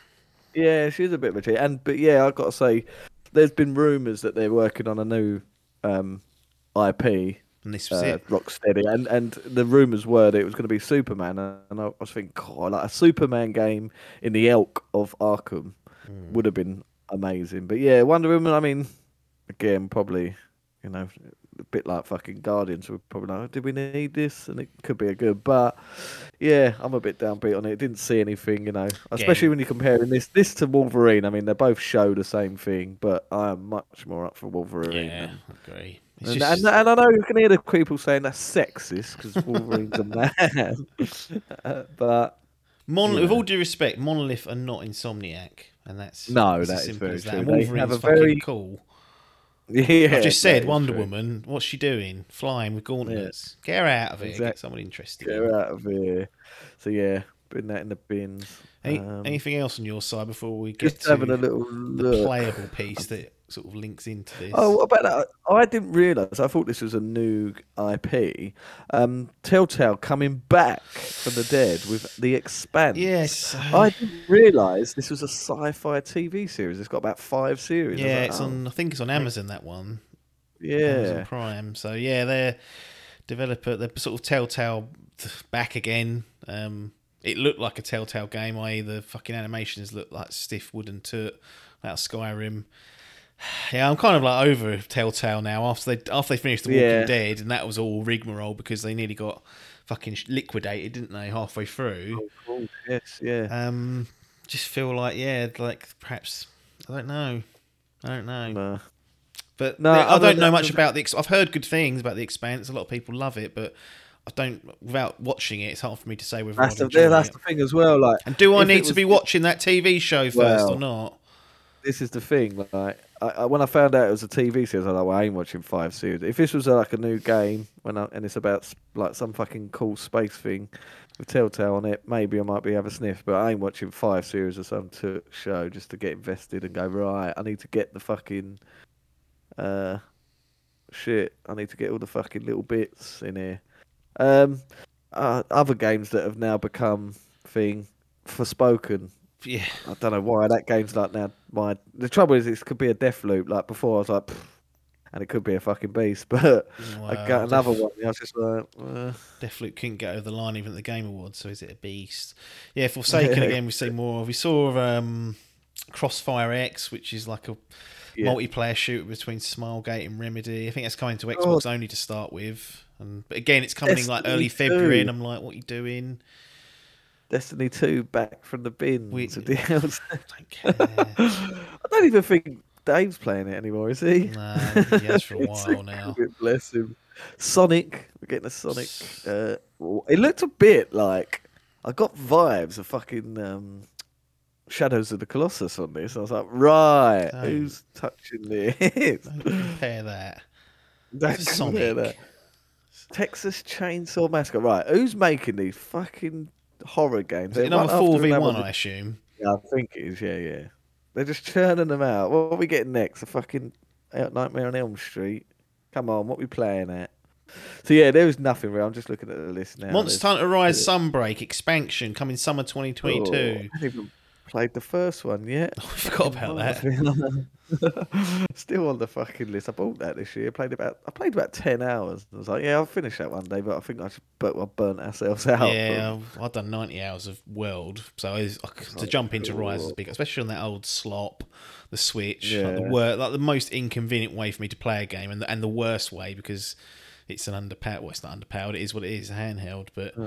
yeah, she is a bit of a cheat. And but yeah, I've got to say, there's been rumours that they're working on a new um, I P. And this was uh, it. Rocksteady. And, and the rumours were that it was going to be Superman. And I was thinking, God, like a Superman game in the ilk of Arkham mm. would have been amazing. But yeah, Wonder Woman, I mean, again, probably, you know, a bit like fucking Guardians. We're probably like, oh, did we need this? And it could be a good. But yeah, I'm a bit downbeat on it. Didn't see anything, you know, especially yeah. when you're comparing this this to Wolverine. I mean, they both show the same thing, but I am much more up for Wolverine. Yeah, I agree. And, just... and, and I know you can hear the people saying that's sexist because Wolverine's a man, uh, but Mon- yeah. with all due respect, Monolith are not Insomniac, and that's no, that's that as simple is very as that. True. Wolverine's fucking very... cool. Yeah, I just said Wonder true. Woman. What's she doing? Flying with gauntlets. Yeah. Get her out of here. Exactly. Get someone interested. Get her out of here. So yeah, putting that in the bins. Any, um, anything else on your side before we get to having a little the look. Playable piece that sort of links into this? Oh, what about that? I didn't realise. I thought this was a new I P. Um, Telltale coming back from the dead with The Expanse. Yes. I didn't realise this was a sci-fi T V series. It's got about five series. Yeah, like, it's oh. on. I think it's on Amazon, that one. Yeah. Amazon Prime. So yeah, they're developer. They're sort of Telltale back again. Um, it looked like a Telltale game, that is the fucking animations looked like stiff wooden turd out of Skyrim. Yeah, I'm kind of like over Telltale now after they after they finished The Walking yeah. Dead, and that was all rigmarole because they nearly got fucking liquidated, didn't they, halfway through? Oh, yes, yeah. Um, just feel like yeah, like perhaps I don't know, I don't know. Nah. But no, I don't know much about the. I've heard good things about The Expanse. A lot of people love it, but I don't. Without watching it, it's hard for me to say whether that's, the, that's the thing as well. Like, and do I need was, to be watching that T V show first well, or not? This is the thing, like. I, I, when I found out it was a T V series, I was like, well, I ain't watching five series. If this was like a new game, when I, and it's about like some fucking cool space thing with Telltale on it, maybe I might be have a sniff. But I ain't watching five series of some t- show just to get invested and go, right, I need to get the fucking uh, shit. I need to get all the fucking little bits in here. Um, uh, other games that have now become thing, Forspoken. Yeah, I don't know why that game's like now. My the trouble is, it could be a Deathloop. Like before, I was like, and it could be a fucking beast. But wow, I got another Def... one. I was just like, uh. Deathloop couldn't get over the line even at the Game Awards. So is it a beast? Yeah, Forsaken yeah. again. We see more of. We saw um, Crossfire X, which is like a yeah. multiplayer shooter between Smilegate and Remedy. I think that's coming to Xbox oh. only to start with. And but again, it's coming Destiny in like early February, two. And I'm like, what are you doing? Destiny two back from the bin. We, to D L C. I don't care. I don't even think Dave's playing it anymore, is he? No, I think he has for a while now. Bless him. Sonic. We're getting a Sonic. Uh, it looked a bit like I got vibes of fucking um, Shadows of the Colossus on this. I was like, right, don't, who's touching this? Don't compare that. Don't it's compare Sonic. That. Texas Chainsaw Massacre. Right, who's making these fucking horror games. Is it number four v one, I assume? Yeah, I think it is, yeah, yeah. They're just churning them out. What are we getting next? A fucking Nightmare on Elm Street? Come on, what are we playing at? So yeah, there is nothing real. I'm just looking at the list now. Monster Hunter Rise Sunbreak expansion coming summer twenty twenty-two. Oh, I haven't even played the first one yet. Oh, I forgot about that. Still on the fucking list. I bought that this year. I played about I played about ten hours. I was like, yeah, I'll finish that one day, but I think I should, but I burnt ourselves out. Yeah, but... I've done ninety hours of World, so I, to like, jump into Rise is big, especially on that old slop. The Switch, yeah. like the wor- like the most inconvenient way for me to play a game, and the, and the worst way because it's an underpowered. Well, it's not underpowered. It is what it is, handheld. But uh,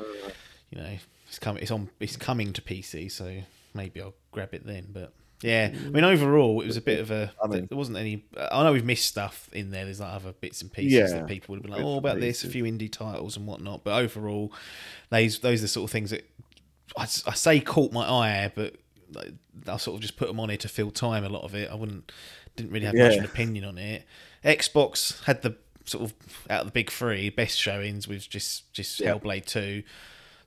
you know, it's coming. It's on. It's coming to P C, so maybe I'll grab it then. But yeah, I mean, overall, it was a bit of a. I mean, there wasn't any. I know we've missed stuff in there. There's like other bits and pieces yeah, that people would have been like, "Oh, about this," a few indie titles and whatnot. But overall, those those are the sort of things that I, I say caught my eye, but. I sort of just put them on here to fill time. A lot of it, I wouldn't, didn't really have yeah. much of an opinion on it. Xbox had the sort of out of the big three best showings with just just yeah. Hellblade two.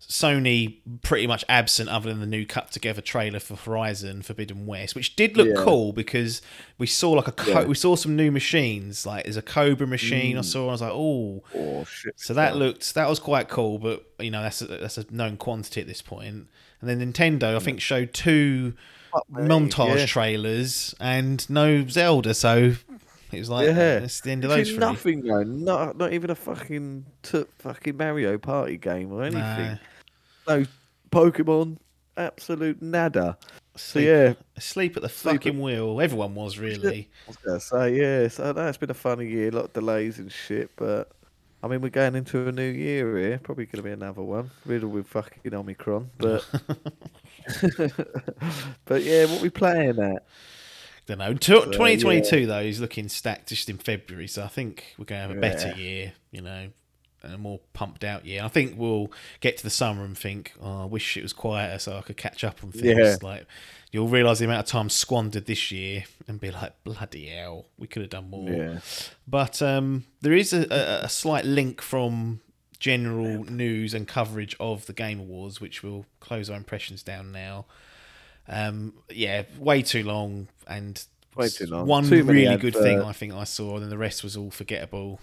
Sony pretty much absent, other than the new cut together trailer for Horizon Forbidden West, which did look yeah. cool because we saw like a co- yeah. we saw some new machines. Like there's a Cobra machine. Mm. I saw. I was like, oh, oh shit, so that looked that was quite cool. But you know, that's a, that's a known quantity at this point. And then Nintendo, I think, showed two really, montage yeah. trailers and no Zelda. So it was like, yeah. that's the end of those. Nothing, though. Not, not even a fucking t- fucking Mario Party game or anything. Nah. No Pokemon. Absolute nada. Sleep, so yeah, asleep at the sleep fucking at... wheel. Everyone was really. I was gonna say yeah. So no, it's been a funny year. A lot of delays and shit, but. I mean, we're going into a new year here. Probably going to be another one, riddled with fucking Omicron. But, but yeah, what are we playing at? Don't know. twenty twenty-two so, yeah. though is looking stacked just in February, so I think we're going to have a better yeah. year, you know, and a more pumped out year. I think we'll get to the summer and think, oh, I wish it was quieter so I could catch up on things. Yeah. Like you'll realise the amount of time squandered this year and be like, bloody hell, we could have done more. Yeah. But um, there is a, a, a slight link from general yeah. news and coverage of the Game Awards, which will close our impressions down now. Um, yeah, way too long and way too long. One too really ads, good uh... thing I think I saw, and then the rest was all forgettable.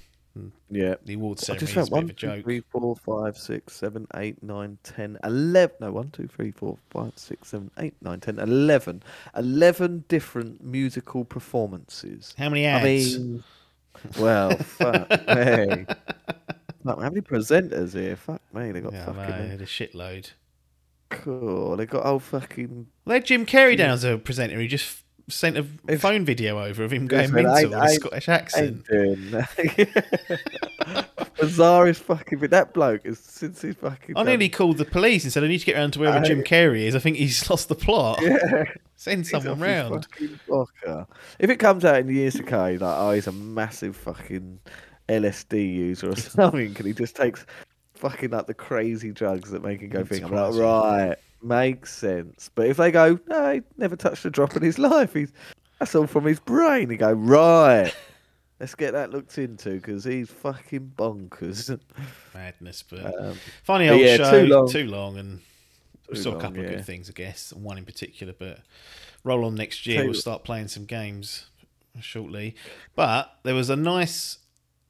Yeah, the awards ceremony is a bit of a joke. one, two, three, four, five, six, seven, eight, nine, ten, eleven No, one, two, three, four, five, six, seven, eight, nine, ten, eleven eleven different musical performances. How many ads? I mean, well, fuck me. How many presenters here? Fuck me, they got yeah, fucking... Man, they had a shitload. Cool, they got old fucking... Well, they had Jim Carrey down as a presenter, he just... sent a it's, phone video over of him going mental I, I, with a Scottish accent. Bizarre is fucking... But that bloke is since he's fucking... I nearly done. called the police and said, I need to get around to wherever I, Jim Carrey is. I think he's lost the plot. Yeah. Send someone round. If it comes out in the years to come, like, oh, he's a massive fucking L S D user or something, and he just takes fucking like the crazy drugs that make him go think. I'm like, right... Makes sense, but if they go, no, he never touched a drop in his life. He's that's all from his brain. He go right. Let's get that looked into because he's fucking bonkers. Madness, but um, funny old yeah, show. Too long, too long and we saw a couple long, of yeah. good things, I guess, and one in particular. But roll on next year. Too we'll start playing some games shortly. But there was a nice.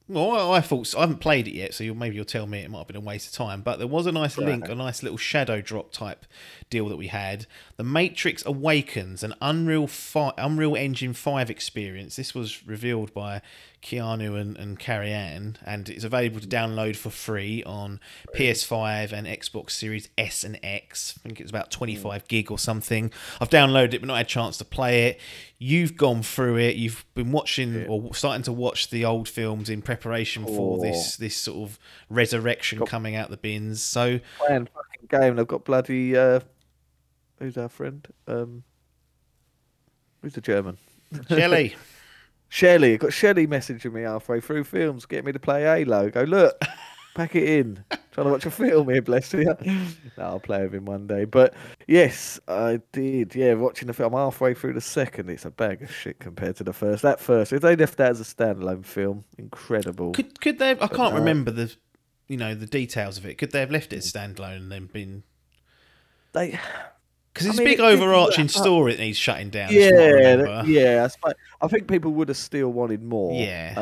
Well, I thought so. I haven't played it yet, so you'll, maybe you'll tell me it might have been a waste of time. But there was a nice link, a nice little shadow drop type deal that we had. The Matrix Awakens, an Unreal five, Unreal Engine five experience. This was revealed by Keanu and, and Carrie Ann, and it's available to download for free on P S five and Xbox Series S and X. I think it's about twenty-five gig or something. I've downloaded it, but not had a chance to play it. You've gone through it. You've been watching or starting to watch the old films in preparation for oh. this this sort of resurrection got, coming out the bins. So playing fucking game, and I've got bloody uh, who's our friend? Um, who's the German? Shelley. Shelley. I've got Shelley messaging me halfway through films, getting me to play Halo. Go look, pack it in. Trying to watch a film here, bless you. No, I'll play with him one day. But yes, I did. Yeah, watching the film. I'm halfway through the second. It's a bag of shit compared to the first. That first, if they left that as a standalone film, incredible. Could could they? Have, I but can't no. remember the, you know, the details of it. Could they have left it standalone and then been? they because it's I mean, a big it, overarching it, story that needs shutting down. Yeah, yeah. I, I think people would have still wanted more. Yeah,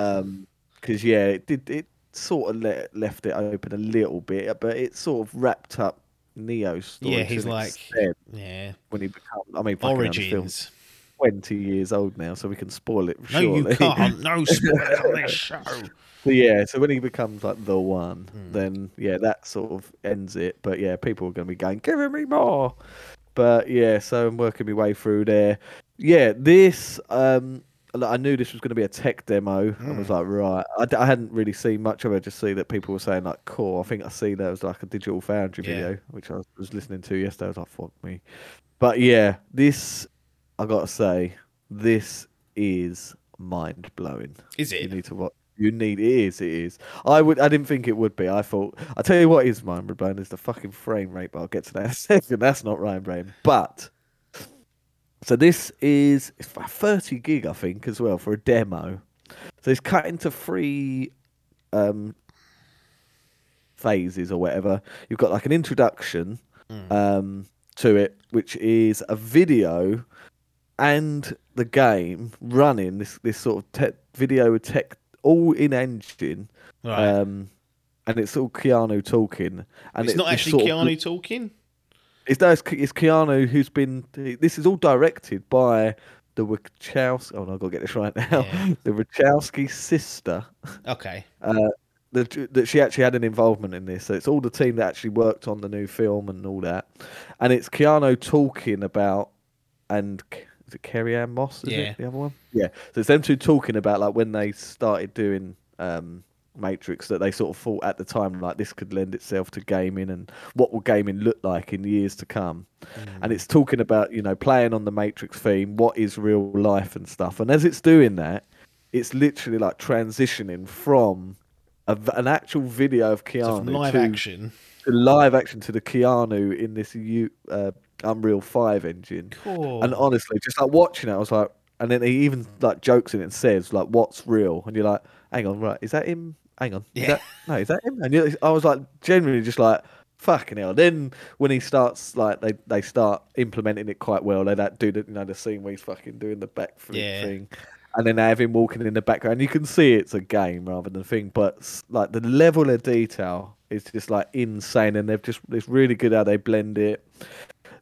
because um, yeah, it did it sort of let, left it open a little bit, but it sort of wrapped up Neo's story. Yeah, he's like yeah when he become. I mean, Origins. twenty years old now, so we can spoil it. No, surely. You can't. No spoilers on this show. So, yeah, so when he becomes like the one, mm. then yeah, that sort of ends it. But yeah, people are going to be going, give me more. But yeah, so I'm working my way through there. Yeah, this, um, I knew this was going to be a tech demo. Mm. I was like, right. I, I hadn't really seen much of it. I just see that people were saying like, cool. I think I see that was like a Digital Foundry yeah. video, which I was listening to yesterday. I was like, fuck me. But yeah, this... I gotta say, this is mind blowing. Is it? You need to watch. You need it is. It is. I would. I didn't think it would be. I thought. I tell you what is mind blowing is the fucking frame rate. But I'll get to that in a second. That's not mind blowing. But so this is thirty gig, I think, as well for a demo. So it's cut into three um, phases or whatever. You've got like an introduction mm. um, to it, which is a video. And the game running this this sort of tech, video tech all in engine, right. um, and it's all Keanu talking. And it's, it's not actually Keanu of, talking. It's no, it's, it's Keanu who's been. This is all directed by the Wachowski. Oh, no, I've got to get this right now. Yeah. The Wachowski sister. Okay. Uh, the, that she actually had an involvement in this. So it's all the team that actually worked on the new film and all that. And it's Keanu talking about and. Is it Carrie Ann Moss? Is yeah. it the other one? Yeah. So it's them two talking about like when they started doing um, Matrix that they sort of thought at the time like this could lend itself to gaming and what will gaming look like in years to come. Mm. And it's talking about, you know, playing on the Matrix theme, what is real life and stuff. And as it's doing that, it's literally like transitioning from a, an actual video of Keanu so from live to, action. to live action to the Keanu in this U. Uh, Unreal five engine, cool. And honestly, just like watching it, I was like, and then he even like jokes in it and says like, "What's real?" And you're like, "Hang on, right? Is that him? Hang on, yeah, is that, no, is that him?" And you're, I was like, genuinely just like, "Fucking hell!" Then when he starts like they, they start implementing it quite well. They that do the you know the scene where he's fucking doing the backflip yeah. thing, and then they have him walking in the background. You can see it's a game rather than a thing, but like the level of detail is just like insane, and they've just it's really good how they blend it.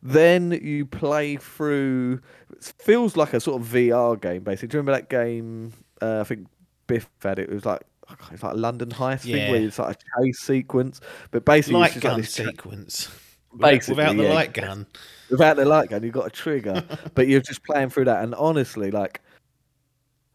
Then you play through. It feels like a sort of V R game, basically. Do you remember that game? Uh, I think Biff had it. It was like it's like a London Heist yeah. thing, where it's like a chase sequence, but basically light it's just gun like this sequence. Basically, without the yeah, light gun, without the light gun, you've got a trigger, but you're just playing through that. And honestly, like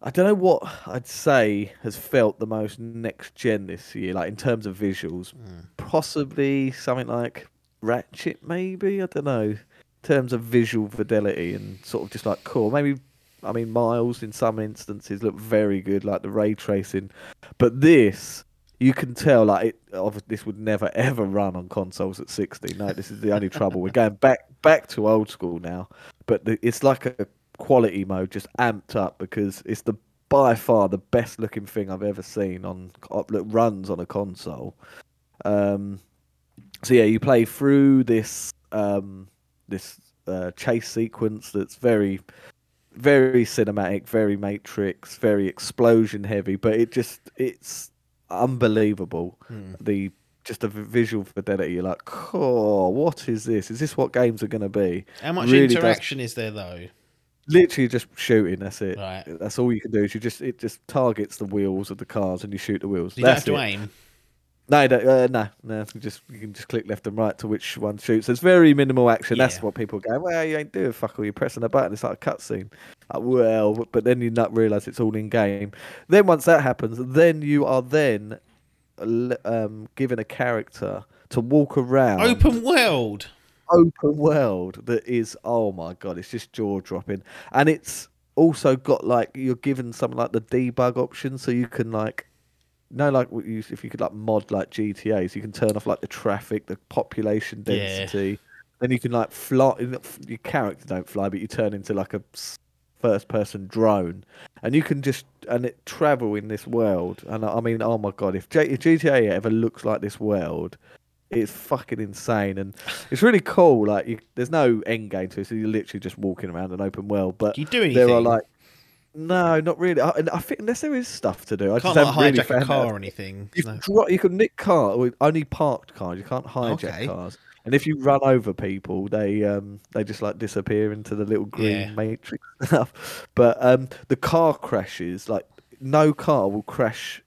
I don't know what I'd say has felt the most next gen this year, like in terms of visuals, mm. possibly something like. Ratchet, maybe I don't know. In terms of visual fidelity and sort of just like cool. Maybe I mean Miles in some instances look very good, like the ray tracing. But this, you can tell like it. Obviously, this would never ever run on consoles at sixty. No, this is the only trouble. We're going back back to old school now. But the, it's like a quality mode just amped up because it's the by far the best looking thing I've ever seen on look runs on a console. Um. So yeah, you play through this um, this uh, chase sequence that's very, very cinematic, very Matrix, very explosion heavy, but it just it's unbelievable. Hmm. The just the visual fidelity. You're like, oh, what is this? Is this what games are going to be? How much really interaction does... is there though? Literally just shooting. That's it. Right. That's all you can do. Is you just it just targets the wheels of the cars and you shoot the wheels. You that's don't have to it. aim. No, uh, no, no. You just you can just click left and right to which one shoots. There's very minimal action. Yeah. That's what people go. Well, you ain't doing fuck all. You're pressing a button. It's like a cutscene. Like, well, but then you not realise it's all in game. Then once that happens, then you are then um, given a character to walk around. Open world. Open world. That is. Oh my god! It's just jaw dropping, and it's also got like you're given something like the debug option, so you can like. No, like if you could like mod like G T A, so you can turn off like the traffic, the population density. Yeah. Then you can like fly. Your character don't fly, but you turn into like a first-person drone, and you can just and it travel in this world. And I mean, oh my god, if, G- if G T A ever looks like this world, It's fucking insane, and it's really cool. Like, you, there's no end game to it, so you're literally just walking around an open world. But do you do anything? There are like, no, not really. I, I think unless there is stuff to do, I can't just like, haven't hijack really a car out. Or anything. You, no. dro- you can nick car, or only parked cars. You can't hijack okay. cars. And if you run over people, they um, they just like disappear into the little green yeah. matrix stuff. But um, the car crashes, like no car will crash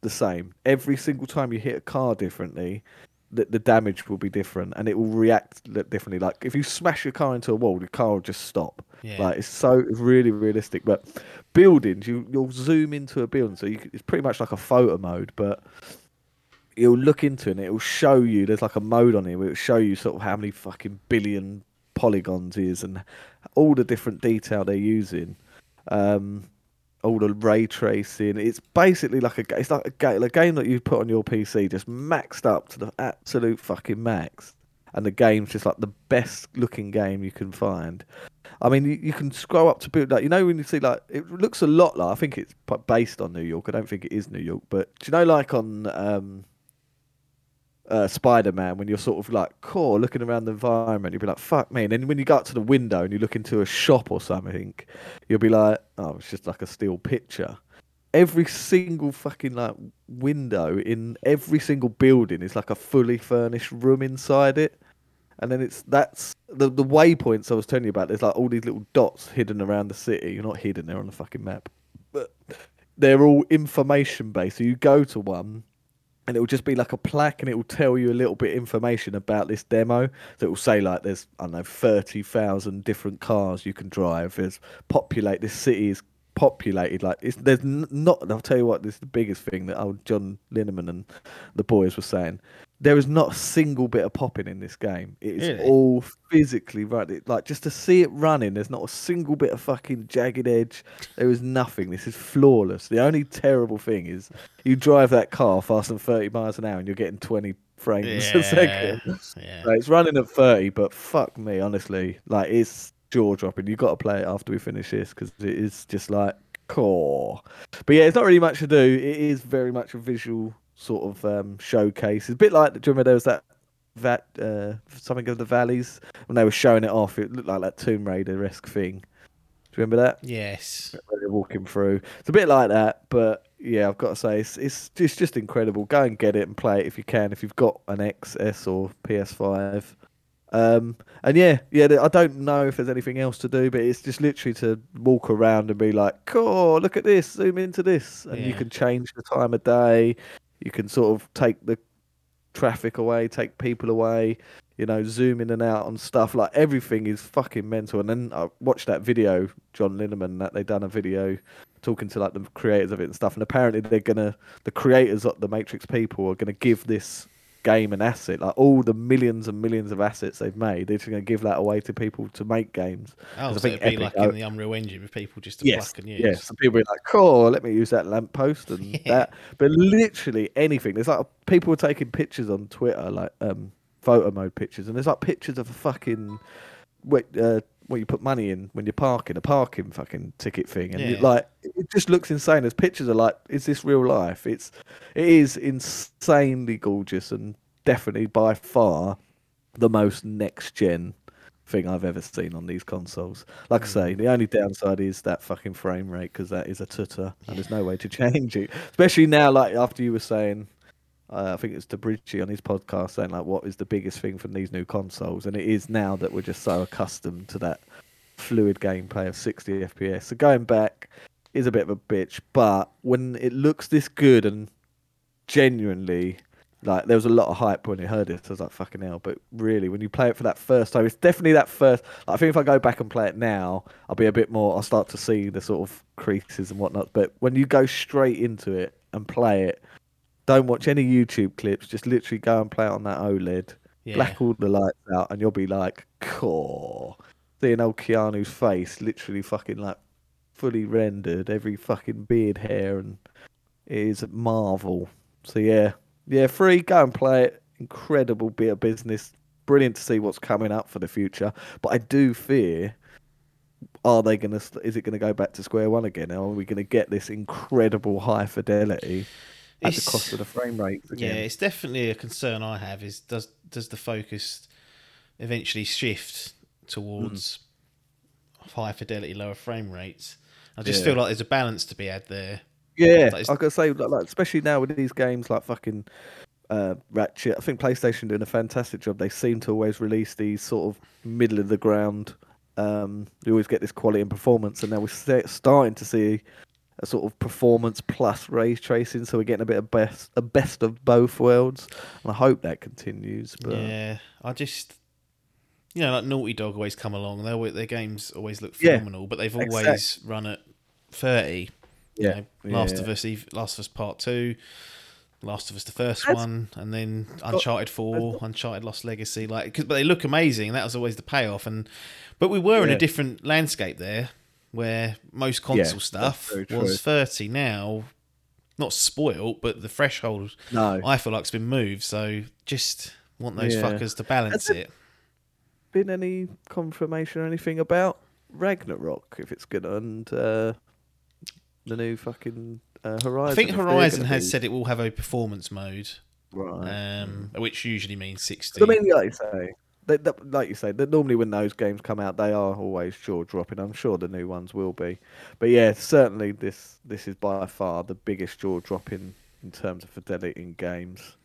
the same. Every single time you hit a car differently, the, the damage will be different, and it will react differently. Like if you smash your car into a wall, the car will just stop. Yeah. Like it's so it's really realistic. But buildings, you you'll zoom into a building, so you, it's pretty much like a photo mode, but you'll look into it and it'll show you, there's like a mode on here where it'll show you sort of how many fucking billion polygons is and all the different detail they're using, um, all the ray tracing. It's basically like a, it's like a, game, a game that you put on your P C just maxed up to the absolute fucking max, and the game's just like the best looking game you can find. I mean, you, you can scroll up to build, like, you know, when you see, like, it looks a lot like, I think it's based on New York, I don't think it is New York, but do you know, like on... Um, Uh, Spider-Man, when you're sort of like core cool, looking around the environment, you'll be like, fuck me. And then when you go up to the window and you look into a shop or something, you'll be like, oh, it's just like a still picture. Every single fucking like window in every single building is like a fully furnished room inside it. And then it's that's the, the waypoints I was telling you about. There's like all these little dots hidden around the city. You're not hidden, they're on the fucking map, but they're all information based. So you go to one and it will just be like a plaque, and it will tell you a little bit of information about this demo. So it will say like, there's, I don't know, thirty thousand different cars you can drive. There's populate, this city is populated. Like it's, there's not, I'll tell you what, this is the biggest thing that old John Linneman and the boys were saying. There is not a single bit of popping in this game. It is really? all physically right. It, like just to see it running, there's not a single bit of fucking jagged edge. There is nothing. This is flawless. The only terrible thing is you drive that car faster than thirty miles an hour and you're getting twenty frames yeah. a second. Yeah. So it's running at thirty, but fuck me, honestly, like it's jaw dropping. You got to play it after we finish this because it is just like core. But yeah, it's not really much to do. It is very much a visual sort of um, showcase. It's a bit like, do you remember there was that that uh, something of the valleys when they were showing it off? It looked like that Tomb Raider-esque thing. Do you remember that? Yes. They're walking through. It's a bit like that, but yeah, I've got to say it's it's just, just incredible. Go and get it and play it if you can. If you've got an X S or P S five, um, and yeah, yeah, I don't know if there's anything else to do, but it's just literally to walk around and be like, cool, look at this, zoom into this, and yeah. you can change the time of day. You can sort of take the traffic away, take people away, you know, zoom in and out on stuff. Like, everything is fucking mental. And then I watched that video, John Linneman, that they done a video talking to, like, the creators of it and stuff. And apparently they're going to, the creators of the Matrix people are going to give this game an asset. Like, all the millions and millions of assets they've made, they're just going to give that away to people to make games. Oh, so I think it'd be Epic, like in the Unreal Engine with people just to yes, pluck and use. Yeah, so people be like, cool, let me use that lamppost and yeah. that. But literally anything. There's like people were taking pictures on Twitter, like um, photo mode pictures, and there's like pictures of a fucking what, uh, what you put money in when you're parking, a parking fucking ticket thing. And yeah. like, it just looks insane. There's pictures are like, is this real life? It's, it is insanely gorgeous and definitely by far the most next gen thing I've ever seen on these consoles. Like I say, the only downside is that fucking frame rate, because that is a tutter and there's no way to change it. Especially now, like after you were saying, uh, I think it's DeBrucci on his podcast saying like, what is the biggest thing from these new consoles? And it is now that we're just so accustomed to that fluid gameplay of sixty F P S. So going back is a bit of a bitch, but when it looks this good and genuinely... Like, there was a lot of hype when you heard it. So I was like, fucking hell. But really, when you play it for that first time, it's definitely that first... Like, I think if I go back and play it now, I'll be a bit more... I'll start to see the sort of creases and whatnot. But when you go straight into it and play it, don't watch any YouTube clips. Just literally go and play it on that OLED. Yeah. Black all the lights out, and you'll be like, cool. Seeing old Keanu's face literally fucking, like, fully rendered. Every fucking beard, hair, and it is a marvel. So, yeah... Yeah, free, go and play it. Incredible bit of business. Brilliant to see what's coming up for the future. But I do fear, are they going to? Is it going to go back to square one again? Are we going to get this incredible high fidelity at it's, the cost of the frame rates again. Yeah, it's definitely a concern I have. Is does does the focus eventually shift towards mm. high fidelity, lower frame rates? I just yeah. feel like there's a balance to be had there. Yeah, like I could say, like, like especially now with these games like fucking uh, Ratchet. I think PlayStation doing a fantastic job. They seem to always release these sort of middle of the ground. Um, you always get this quality and performance, and now we're starting to see a sort of performance plus ray tracing, so we're getting a bit of best, a best of both worlds, and I hope that continues. But yeah, I just, you know, like Naughty Dog always come along. They their games always look phenomenal, yeah, but they've always exactly. run at thirty. Yeah, you know, Last yeah. of Us, Last of Us Part Two, Last of Us the first that's, one, and then Uncharted Four, got, Uncharted Lost Legacy. Like, cause, but they look amazing. That was always the payoff, and but we were yeah. in a different landscape there, where most console yeah, stuff was thirty now, not spoilt, but the threshold no. I feel like's been moved. So just want those yeah. fuckers to balance it. Been any confirmation or anything about Ragnarok if it's good and uh, the new fucking uh, Horizon? I think Horizon has be... said it will have a performance mode, right? Um, which usually means sixty. I mean, like you say. They, that, like you say, that normally when those games come out, they are always jaw-dropping. I'm sure the new ones will be. But yeah, certainly this this is by far the biggest jaw-dropping in terms of fidelity in games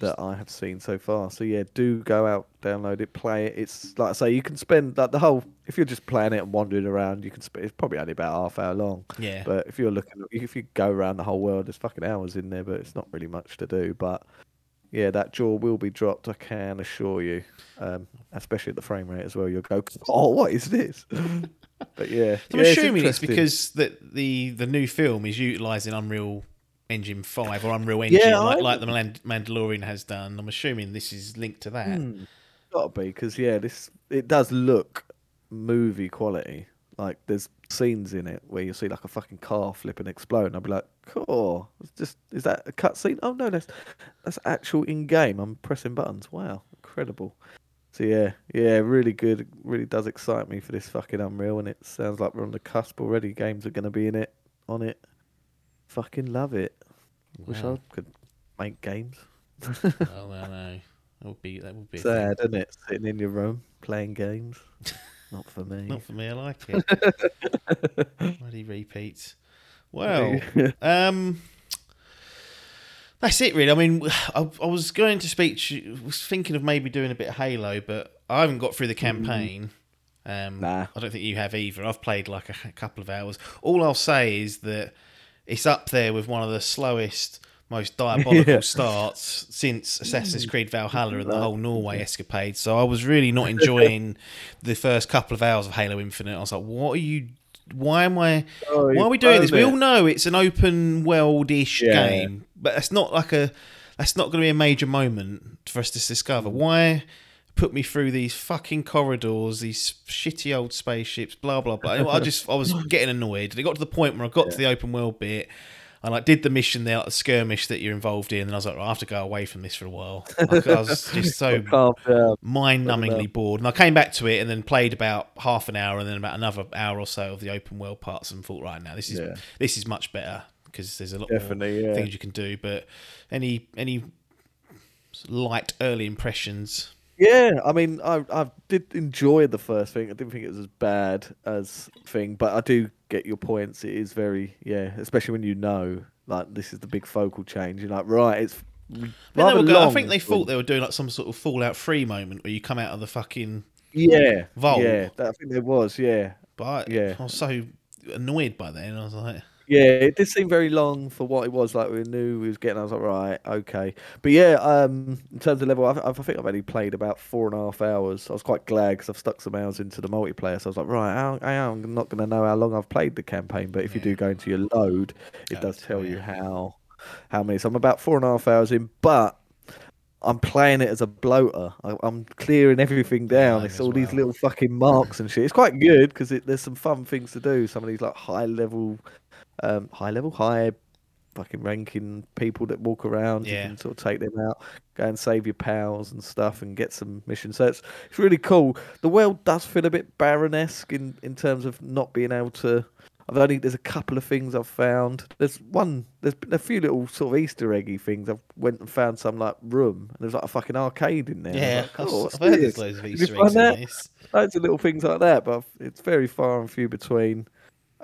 that I have seen so far. So yeah, do go out, download it, play it. It's like I say, you can spend like the whole, if you're just playing it and wandering around, you can spend, it's probably only about half hour long. Yeah. But if you're looking, if you go around the whole world, there's fucking hours in there, but it's not really much to do. But yeah, that jaw will be dropped, I can assure you. Um, especially at the frame rate as well. You'll go, oh, what is this? But yeah. So yeah, I'm assuming it's, it's because the, the, the new film is utilising Unreal Engine five or Unreal Engine, yeah, like, like The Mandalorian has done. I'm assuming this is linked to that. Hmm. Gotta be, because yeah, this it does look movie quality. Like, there's scenes in it where you see like a fucking car flip and explode, and I'll be like, "Cool, it's just is that a cutscene? Oh no, that's that's actual in game. I'm pressing buttons. Wow, incredible." So yeah, yeah, really good. It really does excite me for this fucking Unreal, and it sounds like we're on the cusp already. Games are going to be in it, on it. Fucking love it. Wow. Wish I could make games. Oh no, no, that would be that would be sad, isn't it? Sitting in your room playing games. Not for me. Not for me. I like it. Bloody repeats. Well, um, that's it really. I mean, I, I was going to speak. To, was thinking of maybe doing a bit of Halo, but I haven't got through the campaign. Um, nah. I don't think you have either. I've played like a, a couple of hours. All I'll say is that it's up there with one of the slowest, most diabolical yeah. starts since Assassin's Creed Valhalla and the whole Norway escapade. So I was really not enjoying the first couple of hours of Halo Infinite. I was like, what are you, why am I, oh, why are we doing this? It. We all know it's an open world-ish yeah. game, but that's not like a, that's not going to be a major moment for us to discover. Why put me through these fucking corridors, these shitty old spaceships, blah, blah, blah. I just, I was getting annoyed. It got to the point where I got yeah. to the open world bit. I like did the mission there, like the skirmish that you're involved in, and I was like, right, I have to go away from this for a while. Like, I was just so mind-numbingly bored. And I came back to it and then played about half an hour and then about another hour or so of the open world parts and thought, right, now this is yeah. this is much better because there's a lot Definitely, more yeah. things you can do. But any any light early impressions? Yeah, I mean, I I did enjoy the first thing. I didn't think it was as bad as thing, but I do get your points. It is very, yeah, especially when you know, like, this is the big focal change. You're like, right, it's rather long. Go, I think they thought they were doing, like, some sort of Fallout three moment where you come out of the fucking yeah, vault. Yeah, that, I think there was, yeah. But yeah. I was so annoyed by then. I was like... Yeah, it did seem very long for what it was. Like, we knew we was getting, I was like, right, okay. But yeah, um, in terms of level, I, I think I've only played about four and a half hours. I was quite glad because I've stuck some hours into the multiplayer. So I was like, right, I, I'm not going to know how long I've played the campaign. But if yeah. you do go into your load, it That's does tell right. you how how many. So I'm about four and a half hours in, but I'm playing it as a bloater. I, I'm clearing everything down. It's all well. these little fucking marks and shit. It's quite good because there's some fun things to do. Some of these like high level... Um, high level, high fucking ranking people that walk around. Yeah. You can sort of take them out, go and save your pals and stuff, and get some missions. So it's it's really cool. The world does feel a bit Baron-esque in, in terms of not being able to. I've only there's a couple of things I've found. There's one. There's been a few little sort of Easter eggy things. I've went and found some like room, and there's like a fucking arcade in there. Yeah, like, oh, I've heard there's loads of Easter eggs in this. Loads of little things like that, but it's very far and few between.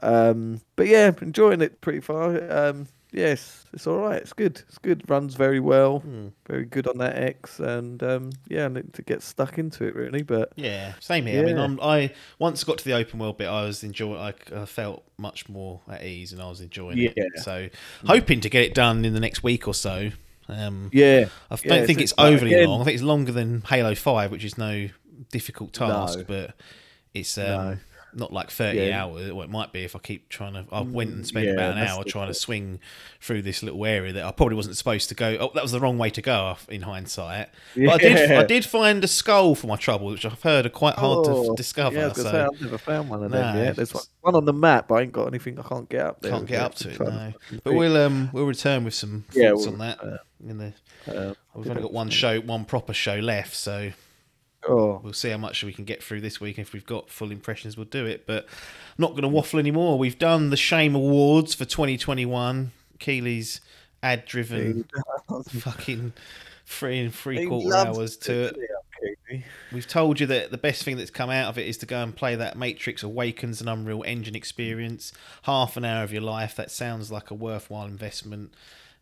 Um, but yeah, enjoying it pretty far. Um, yes, it's all right. It's good. It's good. Runs very well. Hmm. Very good on that X, and um, yeah, I need to get stuck into it really. But yeah, same here. Yeah. I mean, I'm, I once got to the open world bit, I was enjoying. I, I felt much more at ease, and I was enjoying yeah. it. So hoping to get it done in the next week or so. Um, yeah, I don't yeah, think it's, it's overly again. long. I think it's longer than Halo five, which is no difficult task, no. but it's. Um, no. Not like thirty yeah. hours, well, it might be if I keep trying to. I went and spent yeah, about an hour trying to swing through this little area that I probably wasn't supposed to go. Oh, that was the wrong way to go in hindsight. Yeah. But I did, I did find a skull for my trouble, which I've heard are quite hard oh, to discover. Yeah, I was so. Say, I've never found one of them no, yet. There's one, one on the map, but I ain't got anything. I can't get up there. Can't get up to it, no. But we'll um we'll return with some thoughts yeah, we'll, on that. Uh, in the, uh, we've only got one show, one proper show left, so. Oh. We'll see how much we can get through this week. If we've got full impressions, we'll do it. But not going to waffle anymore. We've done the Shame Awards for twenty twenty-one. Keely's ad-driven fucking three and three-quarter hours to it. it. We've told you that the best thing that's come out of it is to go and play that Matrix Awakens and Unreal Engine experience. Half an hour of your life. That sounds like a worthwhile investment.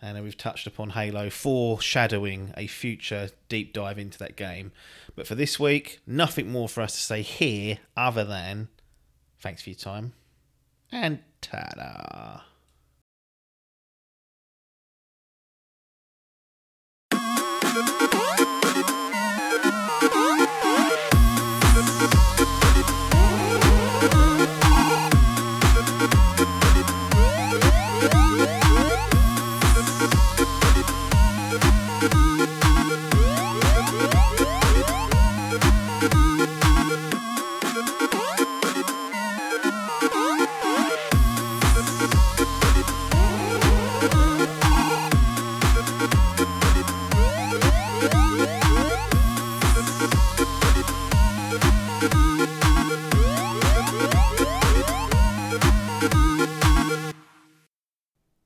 And we've touched upon Halo, foreshadowing a future deep dive into that game. But for this week, nothing more for us to say here other than thanks for your time and ta-da.